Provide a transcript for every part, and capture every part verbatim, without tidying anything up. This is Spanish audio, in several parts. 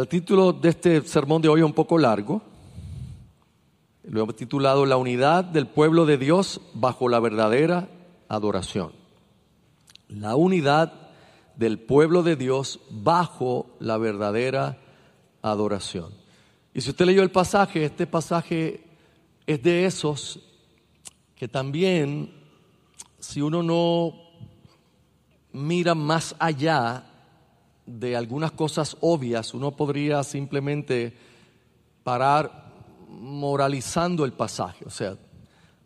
El título de este sermón de hoy es un poco largo. Lo hemos titulado La unidad del pueblo de Dios bajo la verdadera adoración. La unidad del pueblo de Dios bajo la verdadera adoración. Y si usted leyó el pasaje, este pasaje es de esos que también, si uno no mira más allá de algunas cosas obvias, uno podría simplemente parar moralizando el pasaje, o sea,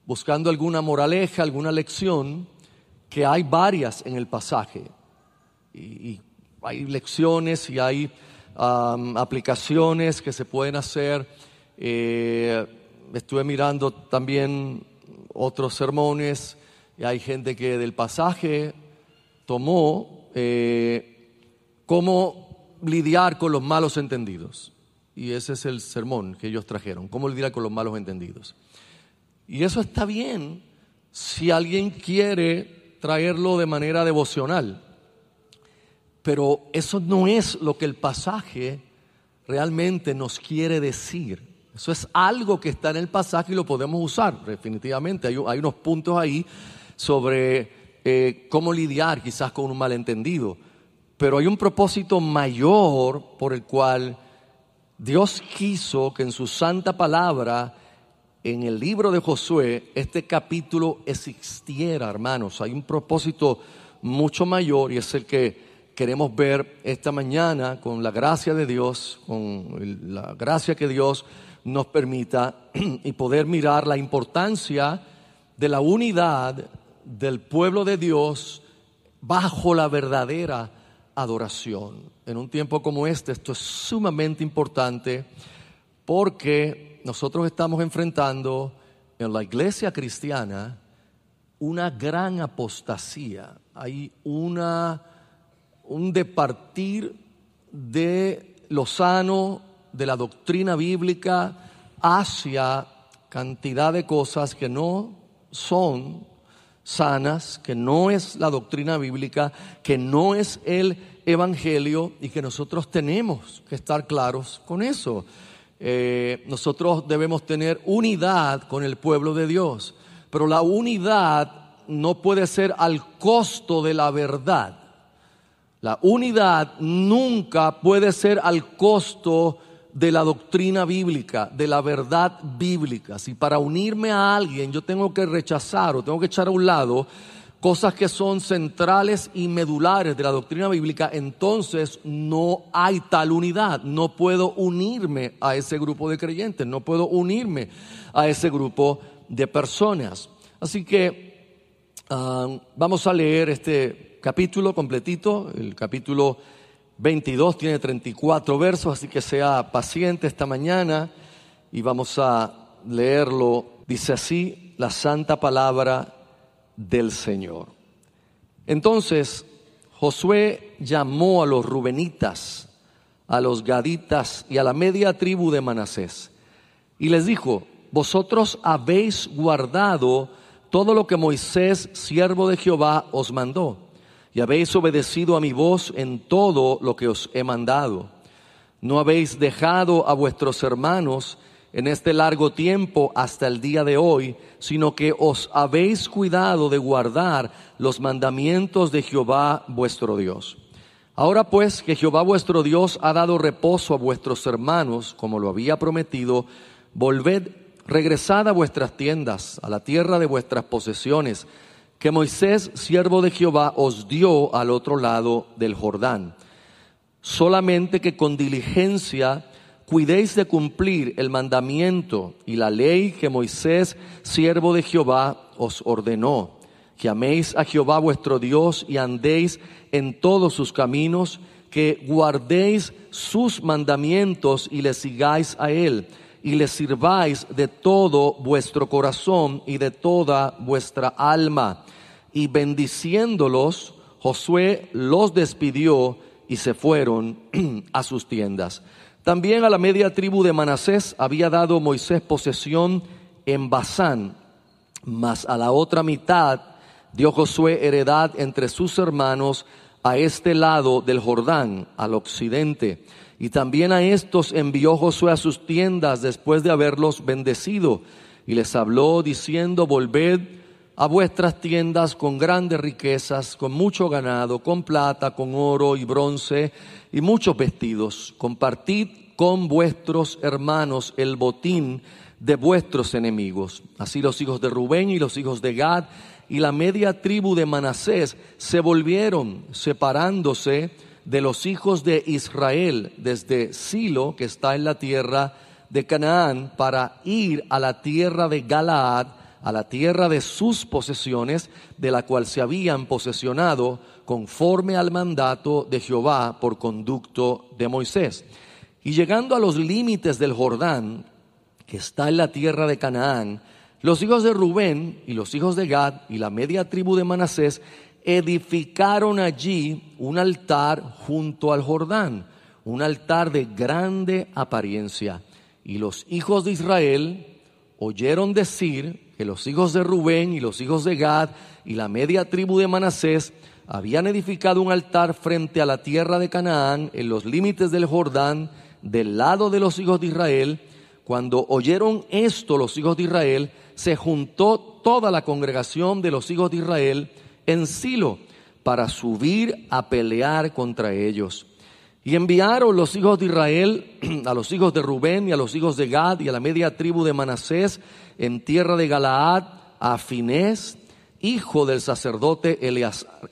buscando alguna moraleja, alguna lección, que hay varias en el pasaje. Y, y hay lecciones y hay um, aplicaciones que se pueden hacer. Eh, estuve mirando también otros sermones y hay gente que del pasaje tomó eh, cómo lidiar con los malos entendidos. Y ese es el sermón que ellos trajeron, cómo lidiar con los malos entendidos. Y eso está bien si alguien quiere traerlo de manera devocional, pero eso no es lo que el pasaje realmente nos quiere decir. Eso es algo que está en el pasaje y lo podemos usar definitivamente. Hay, hay unos puntos ahí sobre eh, cómo lidiar quizás con un malentendido, pero hay un propósito mayor por el cual Dios quiso que en su santa palabra, en el libro de Josué, este capítulo existiera, hermanos. Hay un propósito mucho mayor y es el que queremos ver esta mañana con la gracia de Dios, con la gracia que Dios nos permita, y poder mirar la importancia de la unidad del pueblo de Dios bajo la verdadera adoración. En un tiempo como este, esto es sumamente importante porque nosotros estamos enfrentando en la iglesia cristiana una gran apostasía. Hay una, un departir de lo sano, de la doctrina bíblica, hacia cantidad de cosas que no son sanas, que no es la doctrina bíblica, que no es el evangelio, y que nosotros tenemos que estar claros con eso. Eh, nosotros debemos tener unidad con el pueblo de Dios, pero la unidad no puede ser al costo de la verdad. La unidad nunca puede ser al costo de la doctrina bíblica, de la verdad bíblica. Si para unirme a alguien yo tengo que rechazar o tengo que echar a un lado cosas que son centrales y medulares de la doctrina bíblica, entonces no hay tal unidad. No puedo unirme a ese grupo de creyentes, no puedo unirme a ese grupo de personas. Así que uh, vamos a leer este capítulo completito. El capítulo veintidós tiene treinta y cuatro versos, así que sea paciente esta mañana y vamos a leerlo. Dice así la santa palabra del Señor. Entonces Josué llamó a los rubenitas, a los gaditas y a la media tribu de Manasés, y les dijo: vosotros habéis guardado todo lo que Moisés, siervo de Jehová, os mandó, y habéis obedecido a mi voz en todo lo que os he mandado. No habéis dejado a vuestros hermanos en este largo tiempo hasta el día de hoy, sino que os habéis cuidado de guardar los mandamientos de Jehová vuestro Dios. Ahora pues, que Jehová vuestro Dios ha dado reposo a vuestros hermanos, como lo había prometido, volved, regresad a vuestras tiendas, a la tierra de vuestras posesiones, que Moisés, siervo de Jehová, os dio al otro lado del Jordán. Solamente que con diligencia cuidéis de cumplir el mandamiento y la ley que Moisés, siervo de Jehová, os ordenó, que améis a Jehová vuestro Dios y andéis en todos sus caminos, que guardéis sus mandamientos y le sigáis a él, y le sirváis de todo vuestro corazón y de toda vuestra alma. Y bendiciéndolos, Josué los despidió y se fueron a sus tiendas. También a la media tribu de Manasés había dado Moisés posesión en Basán, mas a la otra mitad dio Josué heredad entre sus hermanos a este lado del Jordán, al occidente. Y también a estos envió Josué a sus tiendas después de haberlos bendecido. Y les habló diciendo: volved a vuestras tiendas con grandes riquezas, con mucho ganado, con plata, con oro y bronce y muchos vestidos. Compartid con vuestros hermanos el botín de vuestros enemigos. Así los hijos de Rubén y los hijos de Gad y la media tribu de Manasés se volvieron, separándose de los hijos de Israel desde Silo, que está en la tierra de Canaán, para ir a la tierra de Galaad, a la tierra de sus posesiones, de la cual se habían posesionado conforme al mandato de Jehová por conducto de Moisés. Y llegando a los límites del Jordán, que está en la tierra de Canaán, los hijos de Rubén y los hijos de Gad y la media tribu de Manasés edificaron allí un altar junto al Jordán, un altar de grande apariencia. Y los hijos de Israel oyeron decir que los hijos de Rubén y los hijos de Gad y la media tribu de Manasés habían edificado un altar frente a la tierra de Canaán, en los límites del Jordán, del lado de los hijos de Israel. Cuando oyeron esto los hijos de Israel, se juntó toda la congregación de los hijos de Israel en Silo para subir a pelear contra ellos. Y enviaron los hijos de Israel a los hijos de Rubén y a los hijos de Gad y a la media tribu de Manasés en tierra de Galaad a Finés, hijo del sacerdote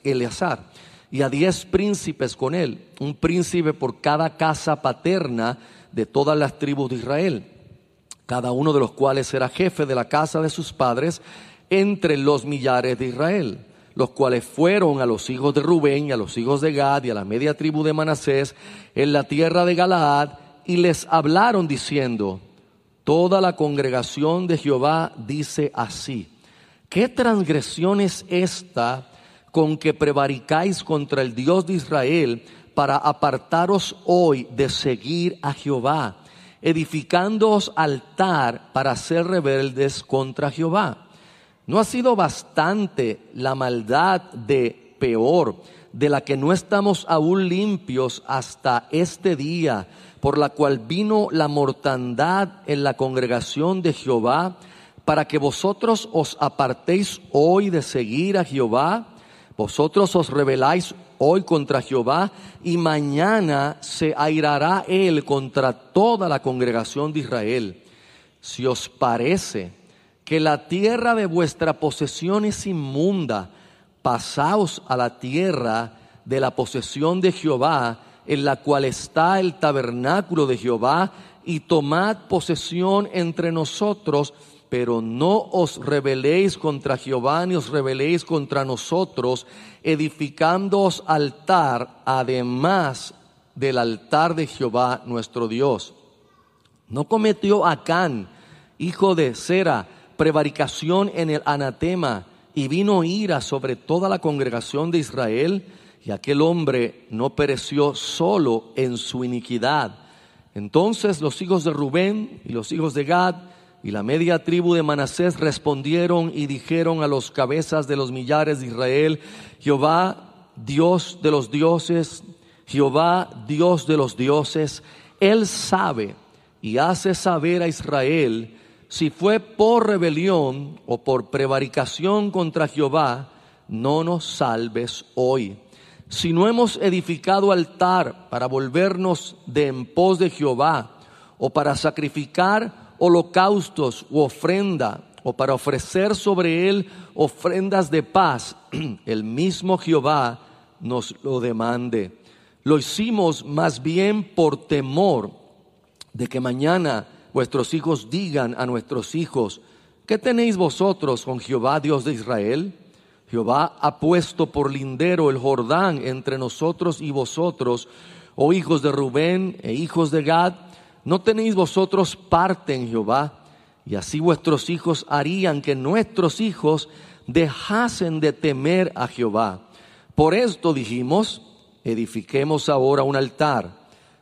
Eleazar, y a diez príncipes con él, un príncipe por cada casa paterna de todas las tribus de Israel, cada uno de los cuales era jefe de la casa de sus padres entre los millares de Israel, los cuales fueron a los hijos de Rubén y a los hijos de Gad y a la media tribu de Manasés en la tierra de Galaad, y les hablaron diciendo: toda la congregación de Jehová dice así: ¿qué transgresión es esta con que prevaricáis contra el Dios de Israel para apartaros hoy de seguir a Jehová, edificándoos altar para ser rebeldes contra Jehová? ¿No ha sido bastante la maldad de Peor, de la que no estamos aún limpios hasta este día, por la cual vino la mortandad en la congregación de Jehová, para que vosotros os apartéis hoy de seguir a Jehová? Vosotros os rebeláis hoy contra Jehová, y mañana se airará él contra toda la congregación de Israel. Si os parece que la tierra de vuestra posesión es inmunda, pasaos a la tierra de la posesión de Jehová, en la cual está el tabernáculo de Jehová, y tomad posesión entre nosotros, pero no os rebeléis contra Jehová, ni os rebeléis contra nosotros, edificándoos altar, además del altar de Jehová nuestro Dios. ¿No cometió Acán, hijo de Sera, prevaricación en el anatema, y vino ira sobre toda la congregación de Israel? Y aquel hombre no pereció solo en su iniquidad. Entonces los hijos de Rubén y los hijos de Gad y la media tribu de Manasés respondieron y dijeron a los cabezas de los millares de Israel: Jehová, Dios de los dioses, Jehová, Dios de los dioses, Él sabe y hace saber a Israel si fue por rebelión o por prevaricación contra Jehová, no nos salves hoy. Si no hemos edificado altar para volvernos de en pos de Jehová, o para sacrificar holocaustos u ofrenda, o para ofrecer sobre él ofrendas de paz, el mismo Jehová nos lo demande. Lo hicimos más bien por temor de que mañana vuestros hijos digan a nuestros hijos: ¿qué tenéis vosotros con Jehová, Dios de Israel? Jehová ha puesto por lindero el Jordán entre nosotros y vosotros, oh hijos de Rubén e hijos de Gad. ¿No tenéis vosotros parte en Jehová? Y así vuestros hijos harían que nuestros hijos dejasen de temer a Jehová. Por esto dijimos: edifiquemos ahora un altar,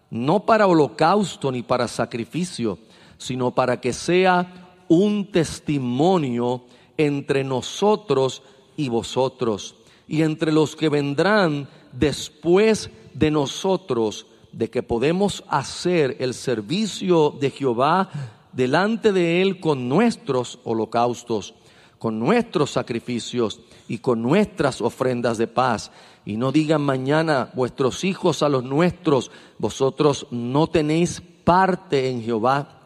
no para holocausto ni para sacrificio, sino para que sea un testimonio entre nosotros y vosotros, y entre los que vendrán después de nosotros, de que podemos hacer el servicio de Jehová delante de Él con nuestros holocaustos, con nuestros sacrificios y con nuestras ofrendas de paz. Y no digan mañana vuestros hijos a los nuestros, vosotros no tenéis parte en Jehová.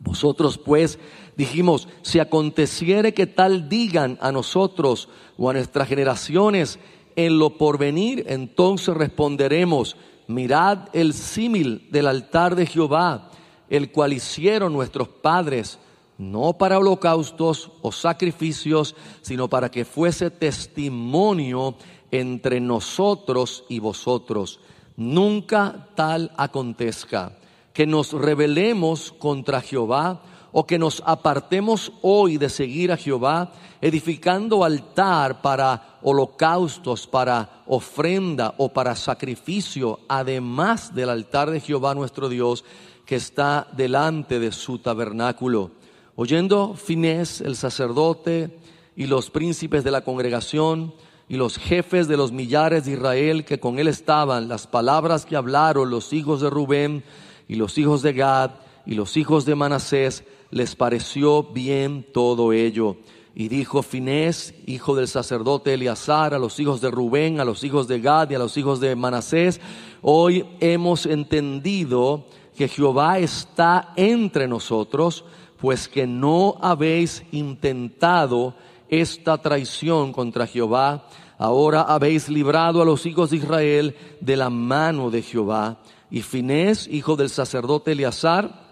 Vosotros pues dijimos, si aconteciere que tal digan a nosotros o a nuestras generaciones en lo porvenir, entonces responderemos, mirad el símil del altar de Jehová, el cual hicieron nuestros padres, no para holocaustos o sacrificios, sino para que fuese testimonio entre nosotros y vosotros. Nunca tal acontezca, que nos rebelemos contra Jehová o que nos apartemos hoy de seguir a Jehová, edificando altar para holocaustos, para ofrenda o para sacrificio, además del altar de Jehová nuestro Dios, que está delante de su tabernáculo. Oyendo Finés, el sacerdote, y los príncipes de la congregación, y los jefes de los millares de Israel que con él estaban, las palabras que hablaron los hijos de Rubén, y los hijos de Gad, y los hijos de Manasés, les pareció bien todo ello. Y dijo Finés, hijo del sacerdote Eleazar, a los hijos de Rubén, a los hijos de Gad y a los hijos de Manasés, hoy hemos entendido que Jehová está entre nosotros, pues que no habéis intentado esta traición contra Jehová. Ahora habéis librado a los hijos de Israel de la mano de Jehová. Y Finés, hijo del sacerdote Eleazar,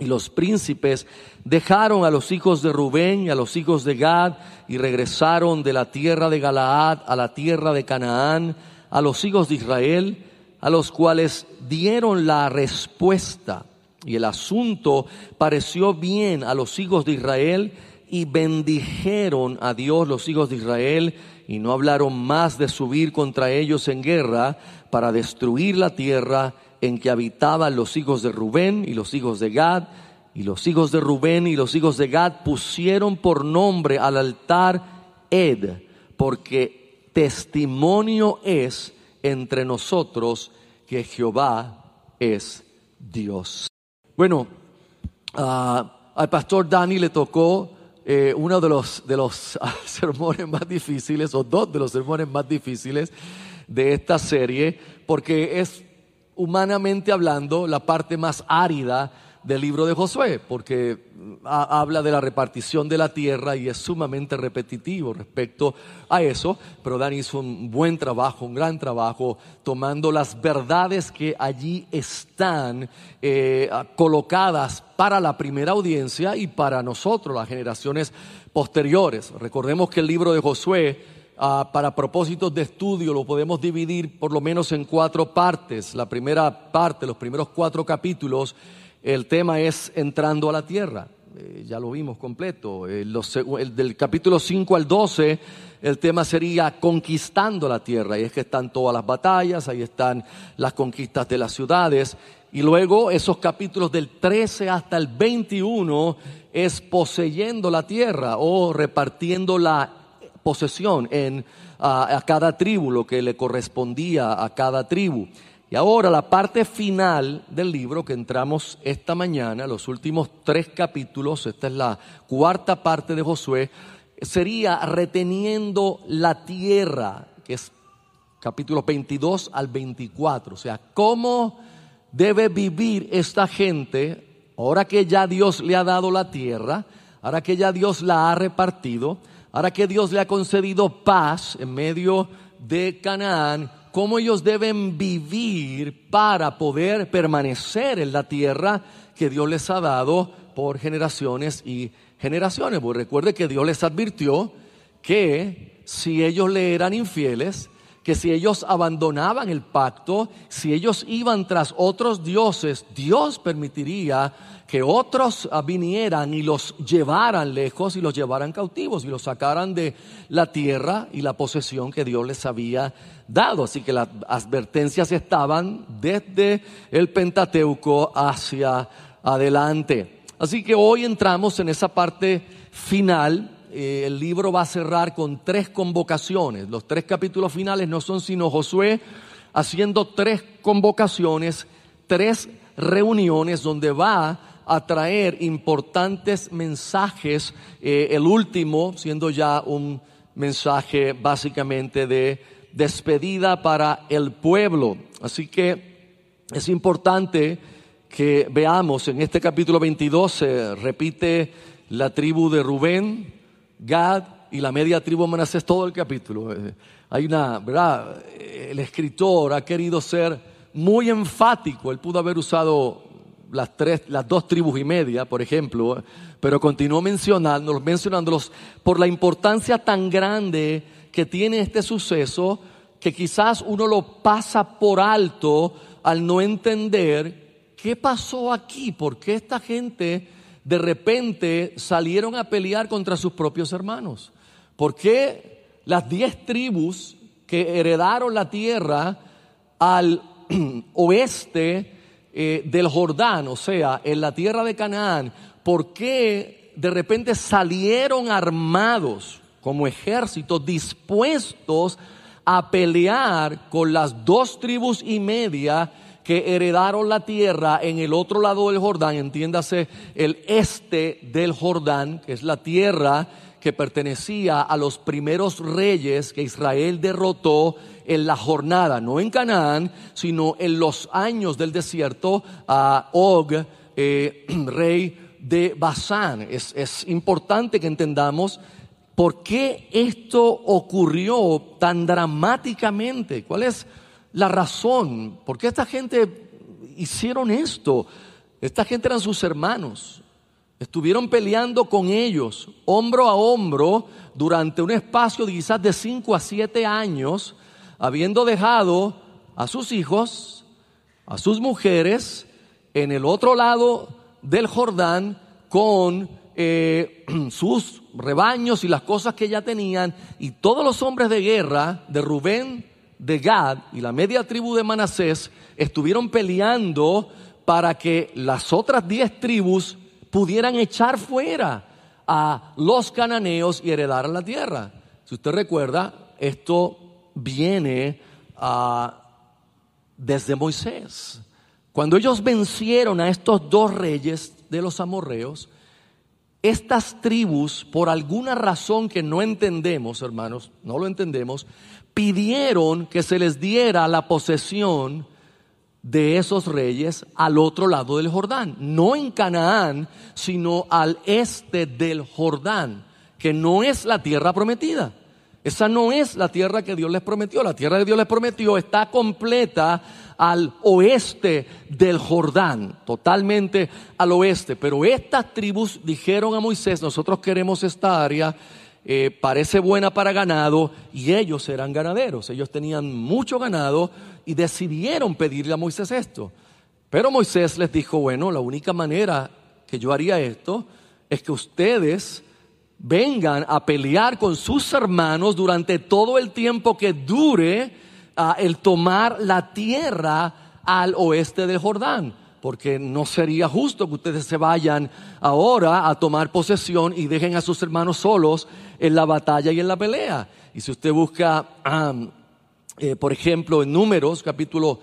y los príncipes dejaron a los hijos de Rubén y a los hijos de Gad, y regresaron de la tierra de Galaad a la tierra de Canaán, a los hijos de Israel, a los cuales dieron la respuesta. Y el asunto pareció bien a los hijos de Israel, y bendijeron a Dios los hijos de Israel, y no hablaron más de subir contra ellos en guerra para destruir la tierra en que habitaban los hijos de Rubén y los hijos de Gad. Y los hijos de Rubén y los hijos de Gad pusieron por nombre al altar Ed, porque testimonio es entre nosotros que Jehová es Dios. Bueno, uh, al pastor Dani le tocó eh, uno de los, de los sermones más difíciles, o dos de los sermones más difíciles de esta serie, porque es, humanamente hablando, la parte más árida del libro de Josué, porque a, habla de la repartición de la tierra y es sumamente repetitivo respecto a eso. Pero Dani hizo un buen trabajo, un gran trabajo, tomando las verdades que allí están eh, colocadas para la primera audiencia y para nosotros, las generaciones posteriores. Recordemos que el libro de Josué, Uh, para propósitos de estudio, lo podemos dividir por lo menos en cuatro partes. La primera parte, los primeros cuatro capítulos, el tema es entrando a la tierra. Eh, ya lo vimos completo. Eh, los, el, del capítulo cinco al doce, el tema sería conquistando la tierra. Y es que están todas las batallas, ahí están las conquistas de las ciudades. Y luego esos capítulos del trece hasta el veintiuno es poseyendo la tierra o repartiendo la posesión en, a, a cada tribu, lo que le correspondía a cada tribu. Y ahora la parte final del libro que entramos esta mañana, los últimos tres capítulos, esta es la cuarta parte de Josué, sería reteniendo la tierra, que es capítulos veintidós al veinticuatro. O sea, cómo debe vivir esta gente ahora que ya Dios le ha dado la tierra, ahora que ya Dios la ha repartido, ahora que Dios le ha concedido paz en medio de Canaán, cómo ellos deben vivir para poder permanecer en la tierra que Dios les ha dado por generaciones y generaciones. Pues recuerde que Dios les advirtió que si ellos le eran infieles, que si ellos abandonaban el pacto, si ellos iban tras otros dioses, Dios permitiría que otros vinieran y los llevaran lejos y los llevaran cautivos y los sacaran de la tierra y la posesión que Dios les había dado. Así que las advertencias estaban desde el Pentateuco hacia adelante. Así que hoy entramos en esa parte final. Eh, el libro va a cerrar con tres convocaciones. Los tres capítulos finales no son sino Josué haciendo tres convocaciones, tres reuniones donde va a traer importantes mensajes, eh, el último siendo ya un mensaje básicamente de despedida para el pueblo. Así que es importante que veamos en este capítulo veintidós, se repite la tribu de Rubén, Gad y la media tribu de Manasés, todo el capítulo. Hay una, ¿verdad? El escritor ha querido ser muy enfático, él pudo haber usado las tres, las dos tribus y media, por ejemplo, pero continuó mencionándolos, mencionándolos por la importancia tan grande que tiene este suceso, que quizás uno lo pasa por alto al no entender qué pasó aquí, por qué esta gente de repente salieron a pelear contra sus propios hermanos, por qué las diez tribus que heredaron la tierra al oeste eh, del Jordán, o sea, en la tierra de Canaán, por qué de repente salieron armados como ejércitos dispuestos a pelear con las dos tribus y media que heredaron la tierra en el otro lado del Jordán, entiéndase el este del Jordán, que es la tierra que pertenecía a los primeros reyes que Israel derrotó en la jornada, no en Canaán, sino en los años del desierto, a Og, eh, rey de Basán. Es, es importante que entendamos por qué esto ocurrió tan dramáticamente. ¿Cuál es la razón? ¿Por qué esta gente hicieron esto? Esta gente eran sus hermanos. Estuvieron peleando con ellos, hombro a hombro, durante un espacio de quizás de cinco a siete años, habiendo dejado a sus hijos, a sus mujeres, en el otro lado del Jordán con eh, sus rebaños y las cosas que ya tenían, y todos los hombres de guerra de Rubén, de Gad y la media tribu de Manasés estuvieron peleando para que las otras diez tribus pudieran echar fuera a los cananeos y heredar la tierra. Si usted recuerda, esto viene uh, desde Moisés. Cuando ellos vencieron a estos dos reyes de los amorreos, estas tribus, por alguna razón que no entendemos, hermanos, no lo entendemos, pidieron que se les diera la posesión de esos reyes al otro lado del Jordán, no en Canaán, sino al este del Jordán, que no es la tierra prometida. Esa no es la tierra que Dios les prometió. La tierra que Dios les prometió está completa al oeste del Jordán, totalmente al oeste. Pero estas tribus dijeron a Moisés: nosotros queremos esta área, eh, parece buena para ganado, y ellos eran ganaderos, ellos tenían mucho ganado y decidieron pedirle a Moisés esto. Pero Moisés les dijo: bueno, la única manera que yo haría esto es que ustedes vengan a pelear con sus hermanos durante todo el tiempo que dure uh, el tomar la tierra al oeste del Jordán, porque no sería justo que ustedes se vayan ahora a tomar posesión y dejen a sus hermanos solos en la batalla y en la pelea. Y si usted busca, um, eh, por ejemplo, en Números capítulo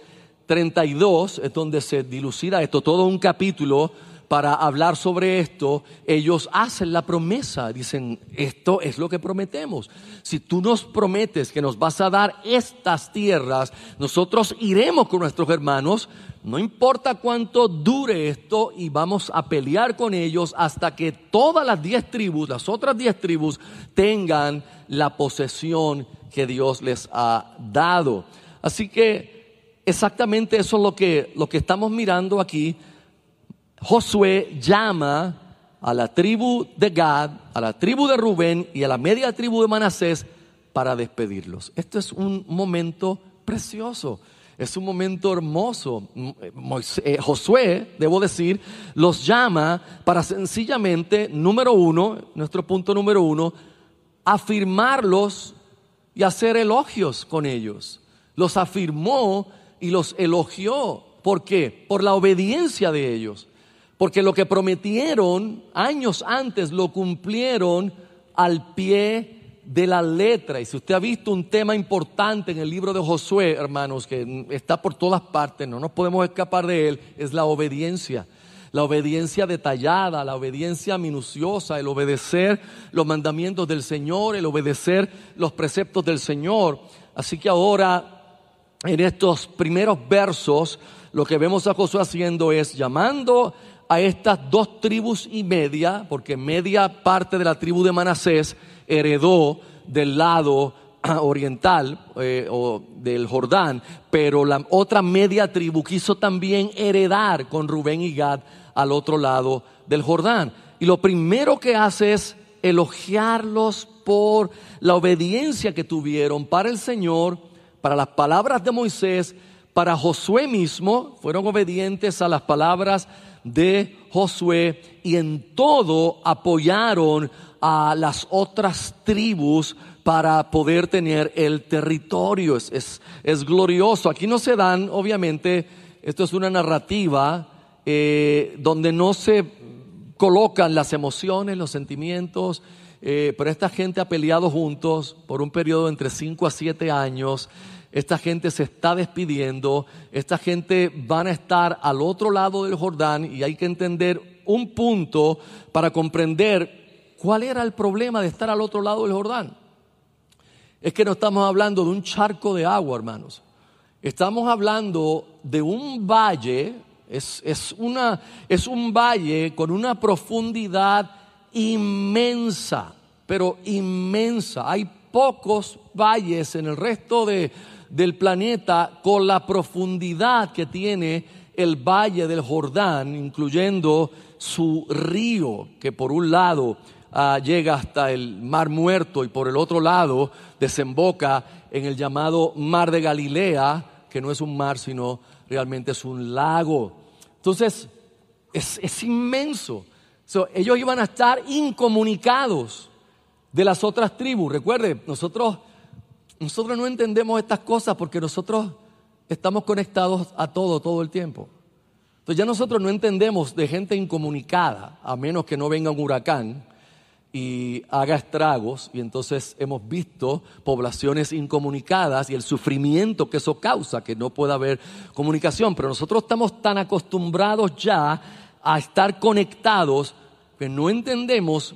treinta y dos, es donde se dilucida esto, todo un capítulo para hablar sobre esto. Ellos hacen la promesa, dicen: esto es lo que prometemos. Si tú nos prometes que nos vas a dar estas tierras, nosotros iremos con nuestros hermanos, no importa cuánto dure esto, y vamos a pelear con ellos hasta que todas las diez tribus, las otras diez tribus, tengan la posesión que Dios les ha dado. Así que exactamente eso es lo que, lo que estamos mirando aquí. Josué llama a la tribu de Gad, a la tribu de Rubén y a la media tribu de Manasés para despedirlos. Esto es un momento precioso, es un momento hermoso. Moisés, eh, Josué, debo decir, los llama para sencillamente, número uno, nuestro punto número uno, afirmarlos y hacer elogios con ellos. Los afirmó y los elogió. ¿Por qué? Por la obediencia de ellos. Porque lo que prometieron años antes lo cumplieron al pie de la letra. Y si usted ha visto un tema importante en el libro de Josué, hermanos, que está por todas partes, no nos podemos escapar de él, es la obediencia. La obediencia detallada, la obediencia minuciosa, el obedecer los mandamientos del Señor, el obedecer los preceptos del Señor. Así que ahora, en estos primeros versos, lo que vemos a Josué haciendo es llamando a estas dos tribus y media, porque media parte de la tribu de Manasés heredó del lado oriental eh, o del Jordán, pero la otra media tribu quiso también heredar con Rubén y Gad al otro lado del Jordán. Y lo primero que hace es elogiarlos por la obediencia que tuvieron para el Señor, para las palabras de Moisés, para Josué mismo. Fueron obedientes a las palabras de Josué y en todo apoyaron a las otras tribus para poder tener el territorio. Es, es, es glorioso. Aquí no se dan, obviamente, esto es una narrativa eh, donde no se colocan las emociones, los sentimientos, eh, pero esta gente ha peleado juntos por un periodo entre cinco a siete años. Esta gente se está despidiendo, esta gente van a estar al otro lado del Jordán y hay que entender un punto para comprender cuál era el problema de estar al otro lado del Jordán. Es que no estamos hablando de un charco de agua, hermanos. Estamos hablando de un valle, es, es, una, es un valle con una profundidad inmensa, pero inmensa. Hay pocos valles en el resto de del planeta con la profundidad que tiene el valle del Jordán, incluyendo su río, que por un lado uh, llega hasta el Mar Muerto y por el otro lado desemboca en el llamado Mar de Galilea, que no es un mar, sino realmente es un lago. Entonces, es, es inmenso. So, ellos iban a estar incomunicados de las otras tribus. Recuerde, nosotros... Nosotros no entendemos estas cosas porque nosotros estamos conectados a todo, todo el tiempo. Entonces ya nosotros no entendemos de gente incomunicada, a menos que no venga un huracán y haga estragos. Y entonces hemos visto poblaciones incomunicadas y el sufrimiento que eso causa, que no pueda haber comunicación. Pero nosotros estamos tan acostumbrados ya a estar conectados que no entendemos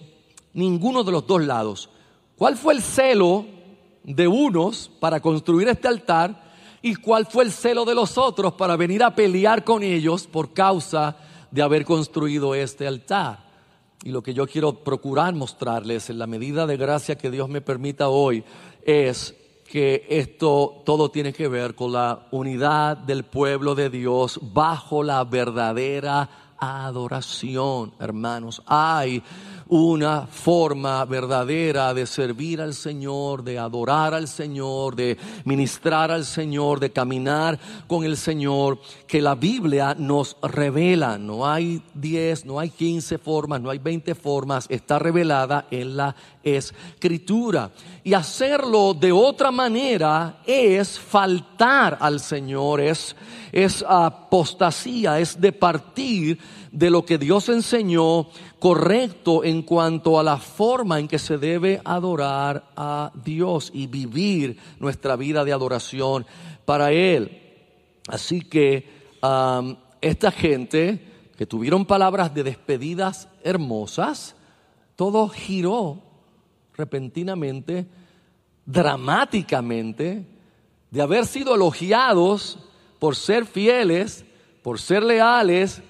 ninguno de los dos lados. ¿Cuál fue el celo de unos para construir este altar y cuál fue el celo de los otros para venir a pelear con ellos por causa de haber construido este altar? Y lo que yo quiero procurar mostrarles en la medida de gracia que Dios me permita hoy es que esto todo tiene que ver con la unidad del pueblo de Dios bajo la verdadera adoración. Hermanos, hay una forma verdadera de servir al Señor, de adorar al Señor, de ministrar al Señor, de caminar con el Señor, que la Biblia nos revela. No hay diez, no hay quince formas, no hay veinte formas. Está revelada en la Escritura. Y hacerlo de otra manera es faltar al Señor, es, es apostasía, es departir de lo que Dios enseñó correcto en cuanto a la forma en que se debe adorar a Dios y vivir nuestra vida de adoración para Él. Así que um, esta gente que tuvieron palabras de despedidas hermosas, todo giró repentinamente, dramáticamente, de haber sido elogiados por ser fieles, por ser leales,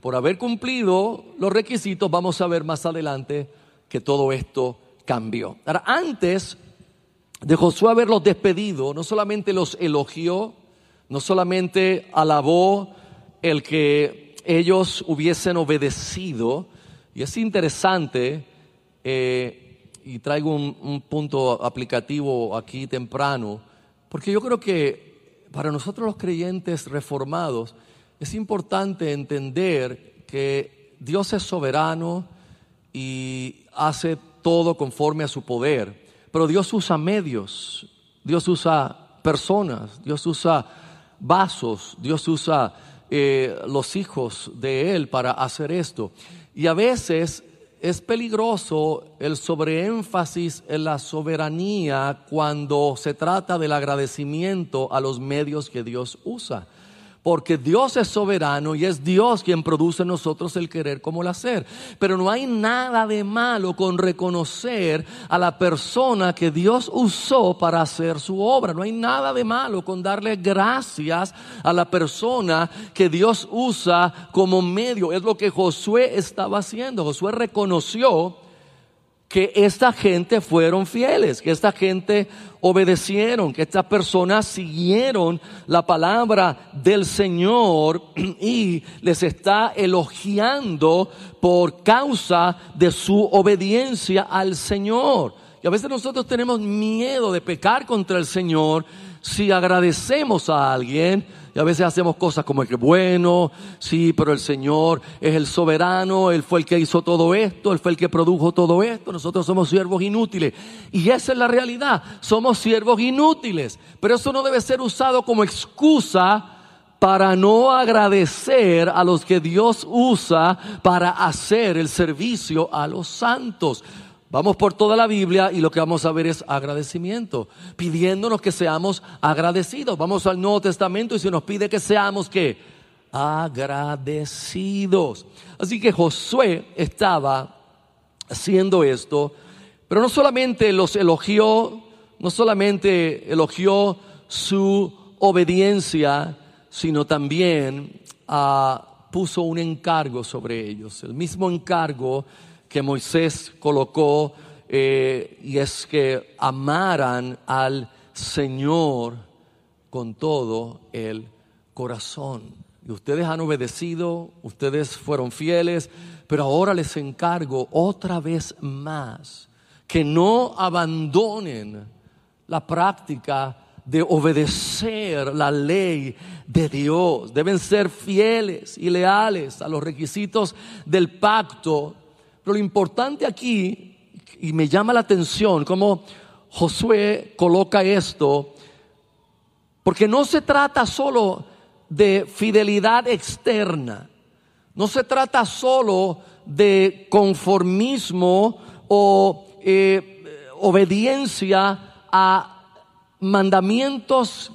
por haber cumplido los requisitos. Vamos a ver más adelante que todo esto cambió. Ahora, antes de Josué haberlos despedido, no solamente los elogió, no solamente alabó el que ellos hubiesen obedecido. Y es interesante, eh, y traigo un, un punto aplicativo aquí temprano, porque yo creo que para nosotros los creyentes reformados, es importante entender que Dios es soberano y hace todo conforme a su poder. Pero Dios usa medios, Dios usa personas, Dios usa vasos, Dios usa eh, los hijos de Él para hacer esto. Y a veces es peligroso el sobreénfasis en la soberanía cuando se trata del agradecimiento a los medios que Dios usa. Porque Dios es soberano y es Dios quien produce en nosotros el querer como el hacer. Pero no hay nada de malo con reconocer a la persona que Dios usó para hacer su obra. No hay nada de malo con darle gracias a la persona que Dios usa como medio. Es lo que Josué estaba haciendo. Josué reconoció que esta gente fueron fieles, que esta gente obedecieron, que estas personas siguieron la palabra del Señor y les está elogiando por causa de su obediencia al Señor. Y a veces nosotros tenemos miedo de pecar contra el Señor si agradecemos a alguien. Y a veces hacemos cosas como el que bueno, sí, pero el Señor es el soberano, Él fue el que hizo todo esto, Él fue el que produjo todo esto, nosotros somos siervos inútiles. Y esa es la realidad, somos siervos inútiles. Pero eso no debe ser usado como excusa para no agradecer a los que Dios usa para hacer el servicio a los santos. Vamos por toda la Biblia y lo que vamos a ver es agradecimiento, pidiéndonos que seamos agradecidos. Vamos al Nuevo Testamento y se nos pide que seamos ¿qué? Agradecidos. Así que Josué estaba haciendo esto, pero no solamente los elogió, no solamente elogió su obediencia, sino también ah, puso un encargo sobre ellos, el mismo encargo que Moisés colocó, eh, y es que amaran al Señor con todo el corazón. Y ustedes han obedecido, ustedes fueron fieles, pero ahora les encargo otra vez más que no abandonen la práctica de obedecer la ley de Dios. Deben ser fieles y leales a los requisitos del pacto. Pero lo importante aquí, y me llama la atención cómo Josué coloca esto, porque no se trata solo de fidelidad externa, no se trata solo de conformismo o eh, obediencia a mandamientos,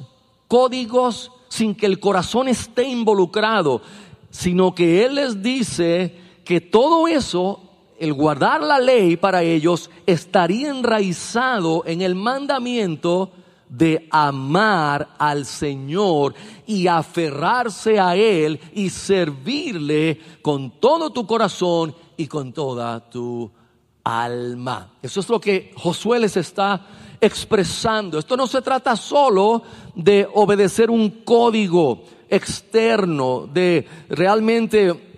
códigos, sin que el corazón esté involucrado, sino que Él les dice que todo eso, el guardar la ley para ellos, estaría enraizado en el mandamiento de amar al Señor y aferrarse a Él y servirle con todo tu corazón y con toda tu alma. Eso es lo que Josué les está expresando. Esto no se trata solo de obedecer un código externo, de realmente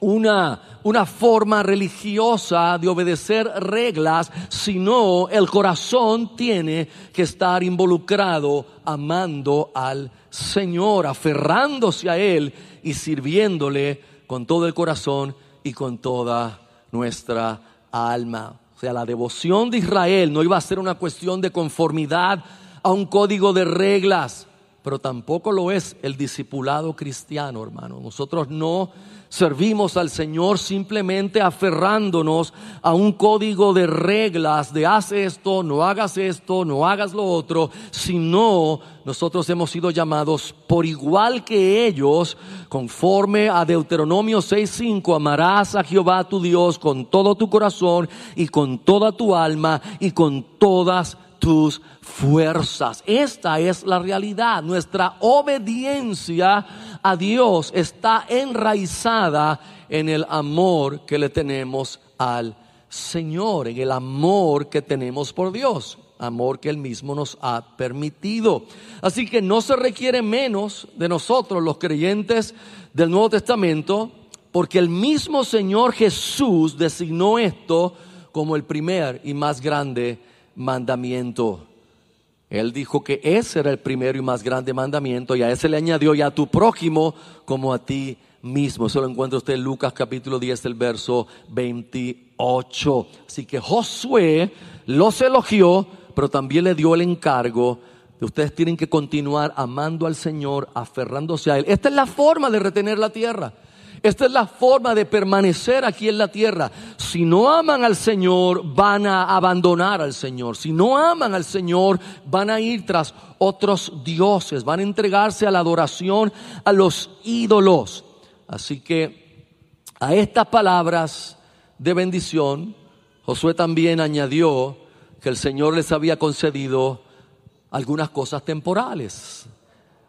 una una forma religiosa de obedecer reglas, sino el corazón tiene que estar involucrado amando al Señor, aferrándose a Él y sirviéndole con todo el corazón y con toda nuestra alma. O sea, la devoción de Israel no iba a ser una cuestión de conformidad a un código de reglas, pero tampoco lo es el discipulado cristiano, hermano. Nosotros no servimos al Señor simplemente aferrándonos a un código de reglas de haz esto, no hagas esto, no hagas lo otro, sino nosotros hemos sido llamados por igual que ellos, conforme a Deuteronomio seis cinco, amarás a Jehová tu Dios con todo tu corazón y con toda tu alma y con todas tus fuerzas. Esta es la realidad. Nuestra obediencia a Dios está enraizada en el amor que le tenemos al Señor, en el amor que tenemos por Dios, amor que Él mismo nos ha permitido. Así que no se requiere menos de nosotros los creyentes del Nuevo Testamento, porque el mismo Señor Jesús designó esto como el primer y más grande mandamiento. Él dijo que ese era el primero y más grande mandamiento, y a ese le añadió: y a tu prójimo como a ti mismo. Eso lo encuentra usted en Lucas capítulo diez, el verso veintiocho. Así que Josué los elogió, pero también le dio el encargo de: ustedes tienen que continuar amando al Señor, aferrándose a Él. Esta es la forma de retener la tierra. Esta es la forma de permanecer aquí en la tierra. Si no aman al Señor, van a abandonar al Señor. Si no aman al Señor, van a ir tras otros dioses. Van a entregarse a la adoración a los ídolos. Así que a estas palabras de bendición, Josué también añadió que el Señor les había concedido algunas cosas temporales.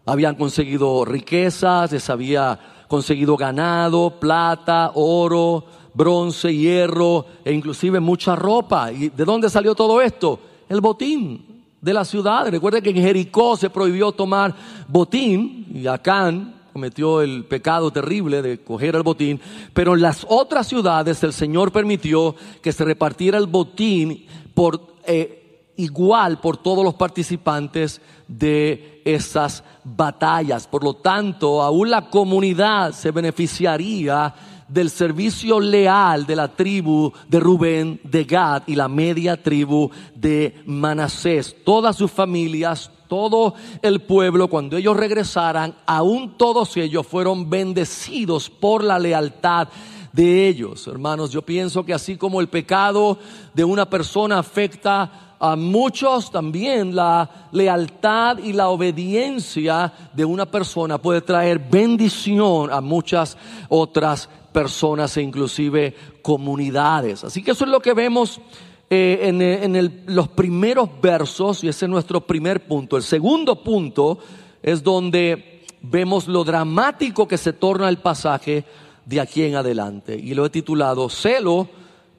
Habían conseguido riquezas, les había conseguido ganado, plata, oro, bronce, hierro e inclusive mucha ropa. ¿Y de dónde salió todo esto? El botín de la ciudad. Recuerden que en Jericó se prohibió tomar botín y Acán cometió el pecado terrible de coger el botín, pero en las otras ciudades el Señor permitió que se repartiera el botín por eh, igual por todos los participantes de esas batallas. Por lo tanto, aún la comunidad se beneficiaría del servicio leal de la tribu de Rubén, de Gad y la media tribu de Manasés. Todas sus familias, todo el pueblo, cuando ellos regresaran, aún todos ellos fueron bendecidos por la lealtad de ellos. Hermanos, yo pienso que así como el pecado de una persona afecta a muchos, también la lealtad y la obediencia de una persona puede traer bendición a muchas otras personas e inclusive comunidades. Así que eso es lo que vemos eh, en, en el, los primeros versos, y ese es nuestro primer punto. El segundo punto es donde vemos lo dramático que se torna el pasaje de aquí en adelante, y lo he titulado Celo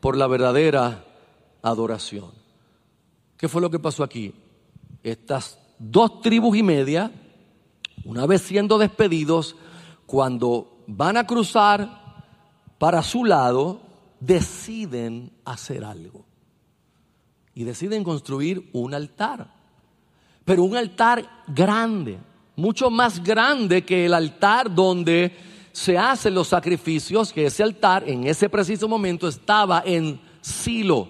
por la verdadera adoración. ¿Qué fue lo que pasó aquí? Estas dos tribus y media, una vez siendo despedidos, cuando van a cruzar para su lado, deciden hacer algo. Y deciden construir un altar. Pero un altar grande, mucho más grande que el altar donde se hacen los sacrificios, que ese altar en ese preciso momento estaba en Silo,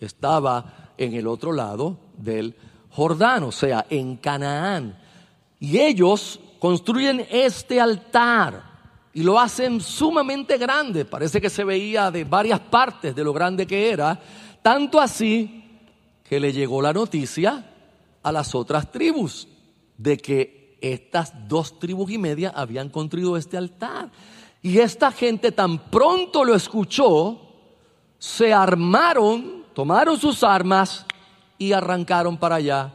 estaba en el otro lado del Jordán, o sea, en Canaán. Y ellos construyen este altar y lo hacen sumamente grande. Parece que se veía de varias partes de lo grande que era. Tanto así que le llegó la noticia a las otras tribus de que estas dos tribus y media habían construido este altar. Y esta gente tan pronto lo escuchó, se armaron, tomaron sus armas y arrancaron para allá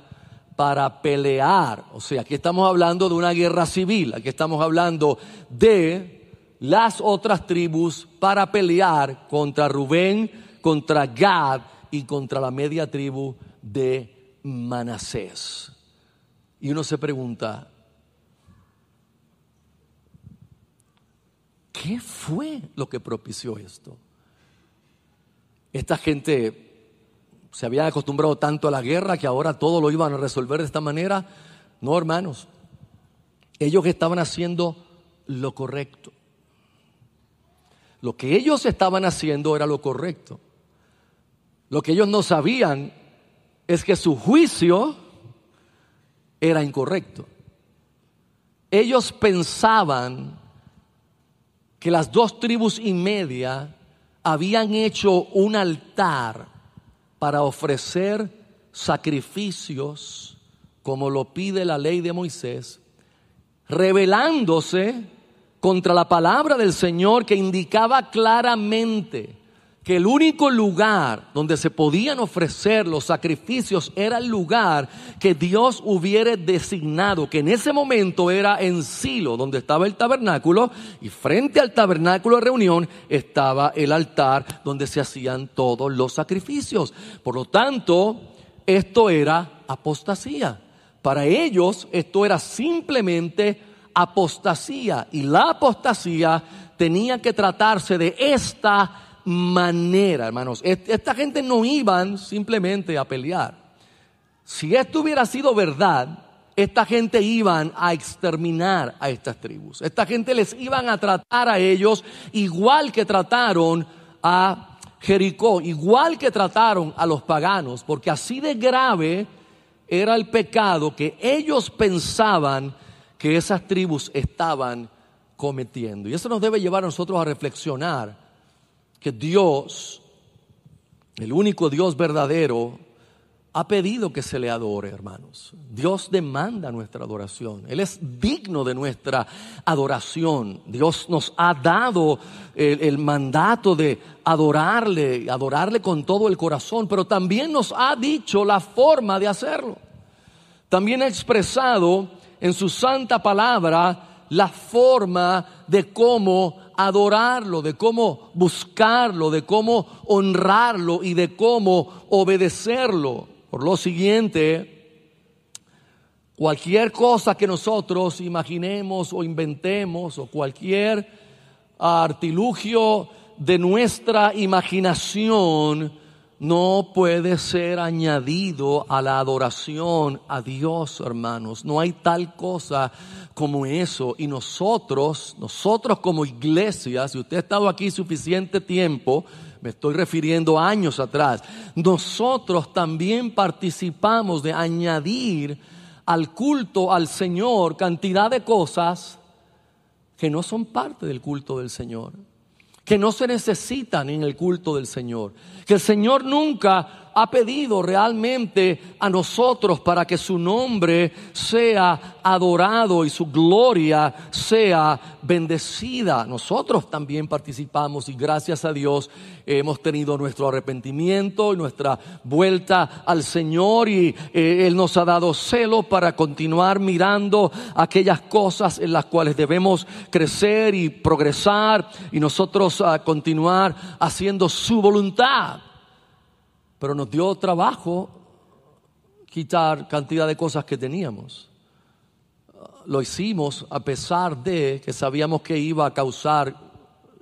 para pelear. O sea, aquí estamos hablando de una guerra civil. Aquí estamos hablando de las otras tribus para pelear contra Rubén, contra Gad y contra la media tribu de Manasés. Y uno se pregunta, ¿qué fue lo que propició esto? Esta gente se habían acostumbrado tanto a la guerra que ahora todo lo iban a resolver de esta manera. No, hermanos, ellos estaban haciendo lo correcto. Lo que ellos estaban haciendo era lo correcto. Lo que ellos no sabían es que su juicio era incorrecto. Ellos pensaban que las dos tribus y media habían hecho un altar para ofrecer sacrificios, como lo pide la ley de Moisés, rebelándose contra la palabra del Señor, que indicaba claramente que el único lugar donde se podían ofrecer los sacrificios era el lugar que Dios hubiere designado, que en ese momento era en Silo, donde estaba el tabernáculo, y frente al tabernáculo de reunión estaba el altar donde se hacían todos los sacrificios. Por lo tanto, esto era apostasía. Para ellos, esto era simplemente apostasía, y la apostasía tenía que tratarse de esta manera, hermanos. Esta gente no iban simplemente a pelear. Si esto hubiera sido verdad, esta gente iban a exterminar a estas tribus. Esta gente les iban a tratar a ellos igual que trataron a Jericó, igual que trataron a los paganos, porque así de grave era el pecado que ellos pensaban que esas tribus estaban cometiendo. Y eso nos debe llevar a nosotros a reflexionar que Dios, el único Dios verdadero, ha pedido que se le adore, hermanos. Dios demanda nuestra adoración. Él es digno de nuestra adoración. Dios nos ha dado el, el mandato de adorarle, adorarle con todo el corazón, pero también nos ha dicho la forma de hacerlo. También ha expresado en su santa palabra la forma de cómo adorarlo, de cómo buscarlo, de cómo honrarlo y de cómo obedecerlo. Por lo siguiente, cualquier cosa que nosotros imaginemos o inventemos o cualquier artilugio de nuestra imaginación no puede ser añadido a la adoración a Dios, hermanos. No hay tal cosa como eso. Y nosotros, nosotros como iglesia, si usted ha estado aquí suficiente tiempo, me estoy refiriendo a años atrás, nosotros también participamos de añadir al culto al Señor cantidad de cosas que no son parte del culto del Señor, que no se necesitan en el culto del Señor, que el Señor nunca ha pedido realmente a nosotros para que su nombre sea adorado y su gloria sea bendecida. Nosotros también participamos y gracias a Dios hemos tenido nuestro arrepentimiento y nuestra vuelta al Señor, y eh, Él nos ha dado celo para continuar mirando aquellas cosas en las cuales debemos crecer y progresar, y nosotros uh, continuar haciendo su voluntad. Pero nos dio trabajo quitar cantidad de cosas que teníamos. Lo hicimos a pesar de que sabíamos que iba a causar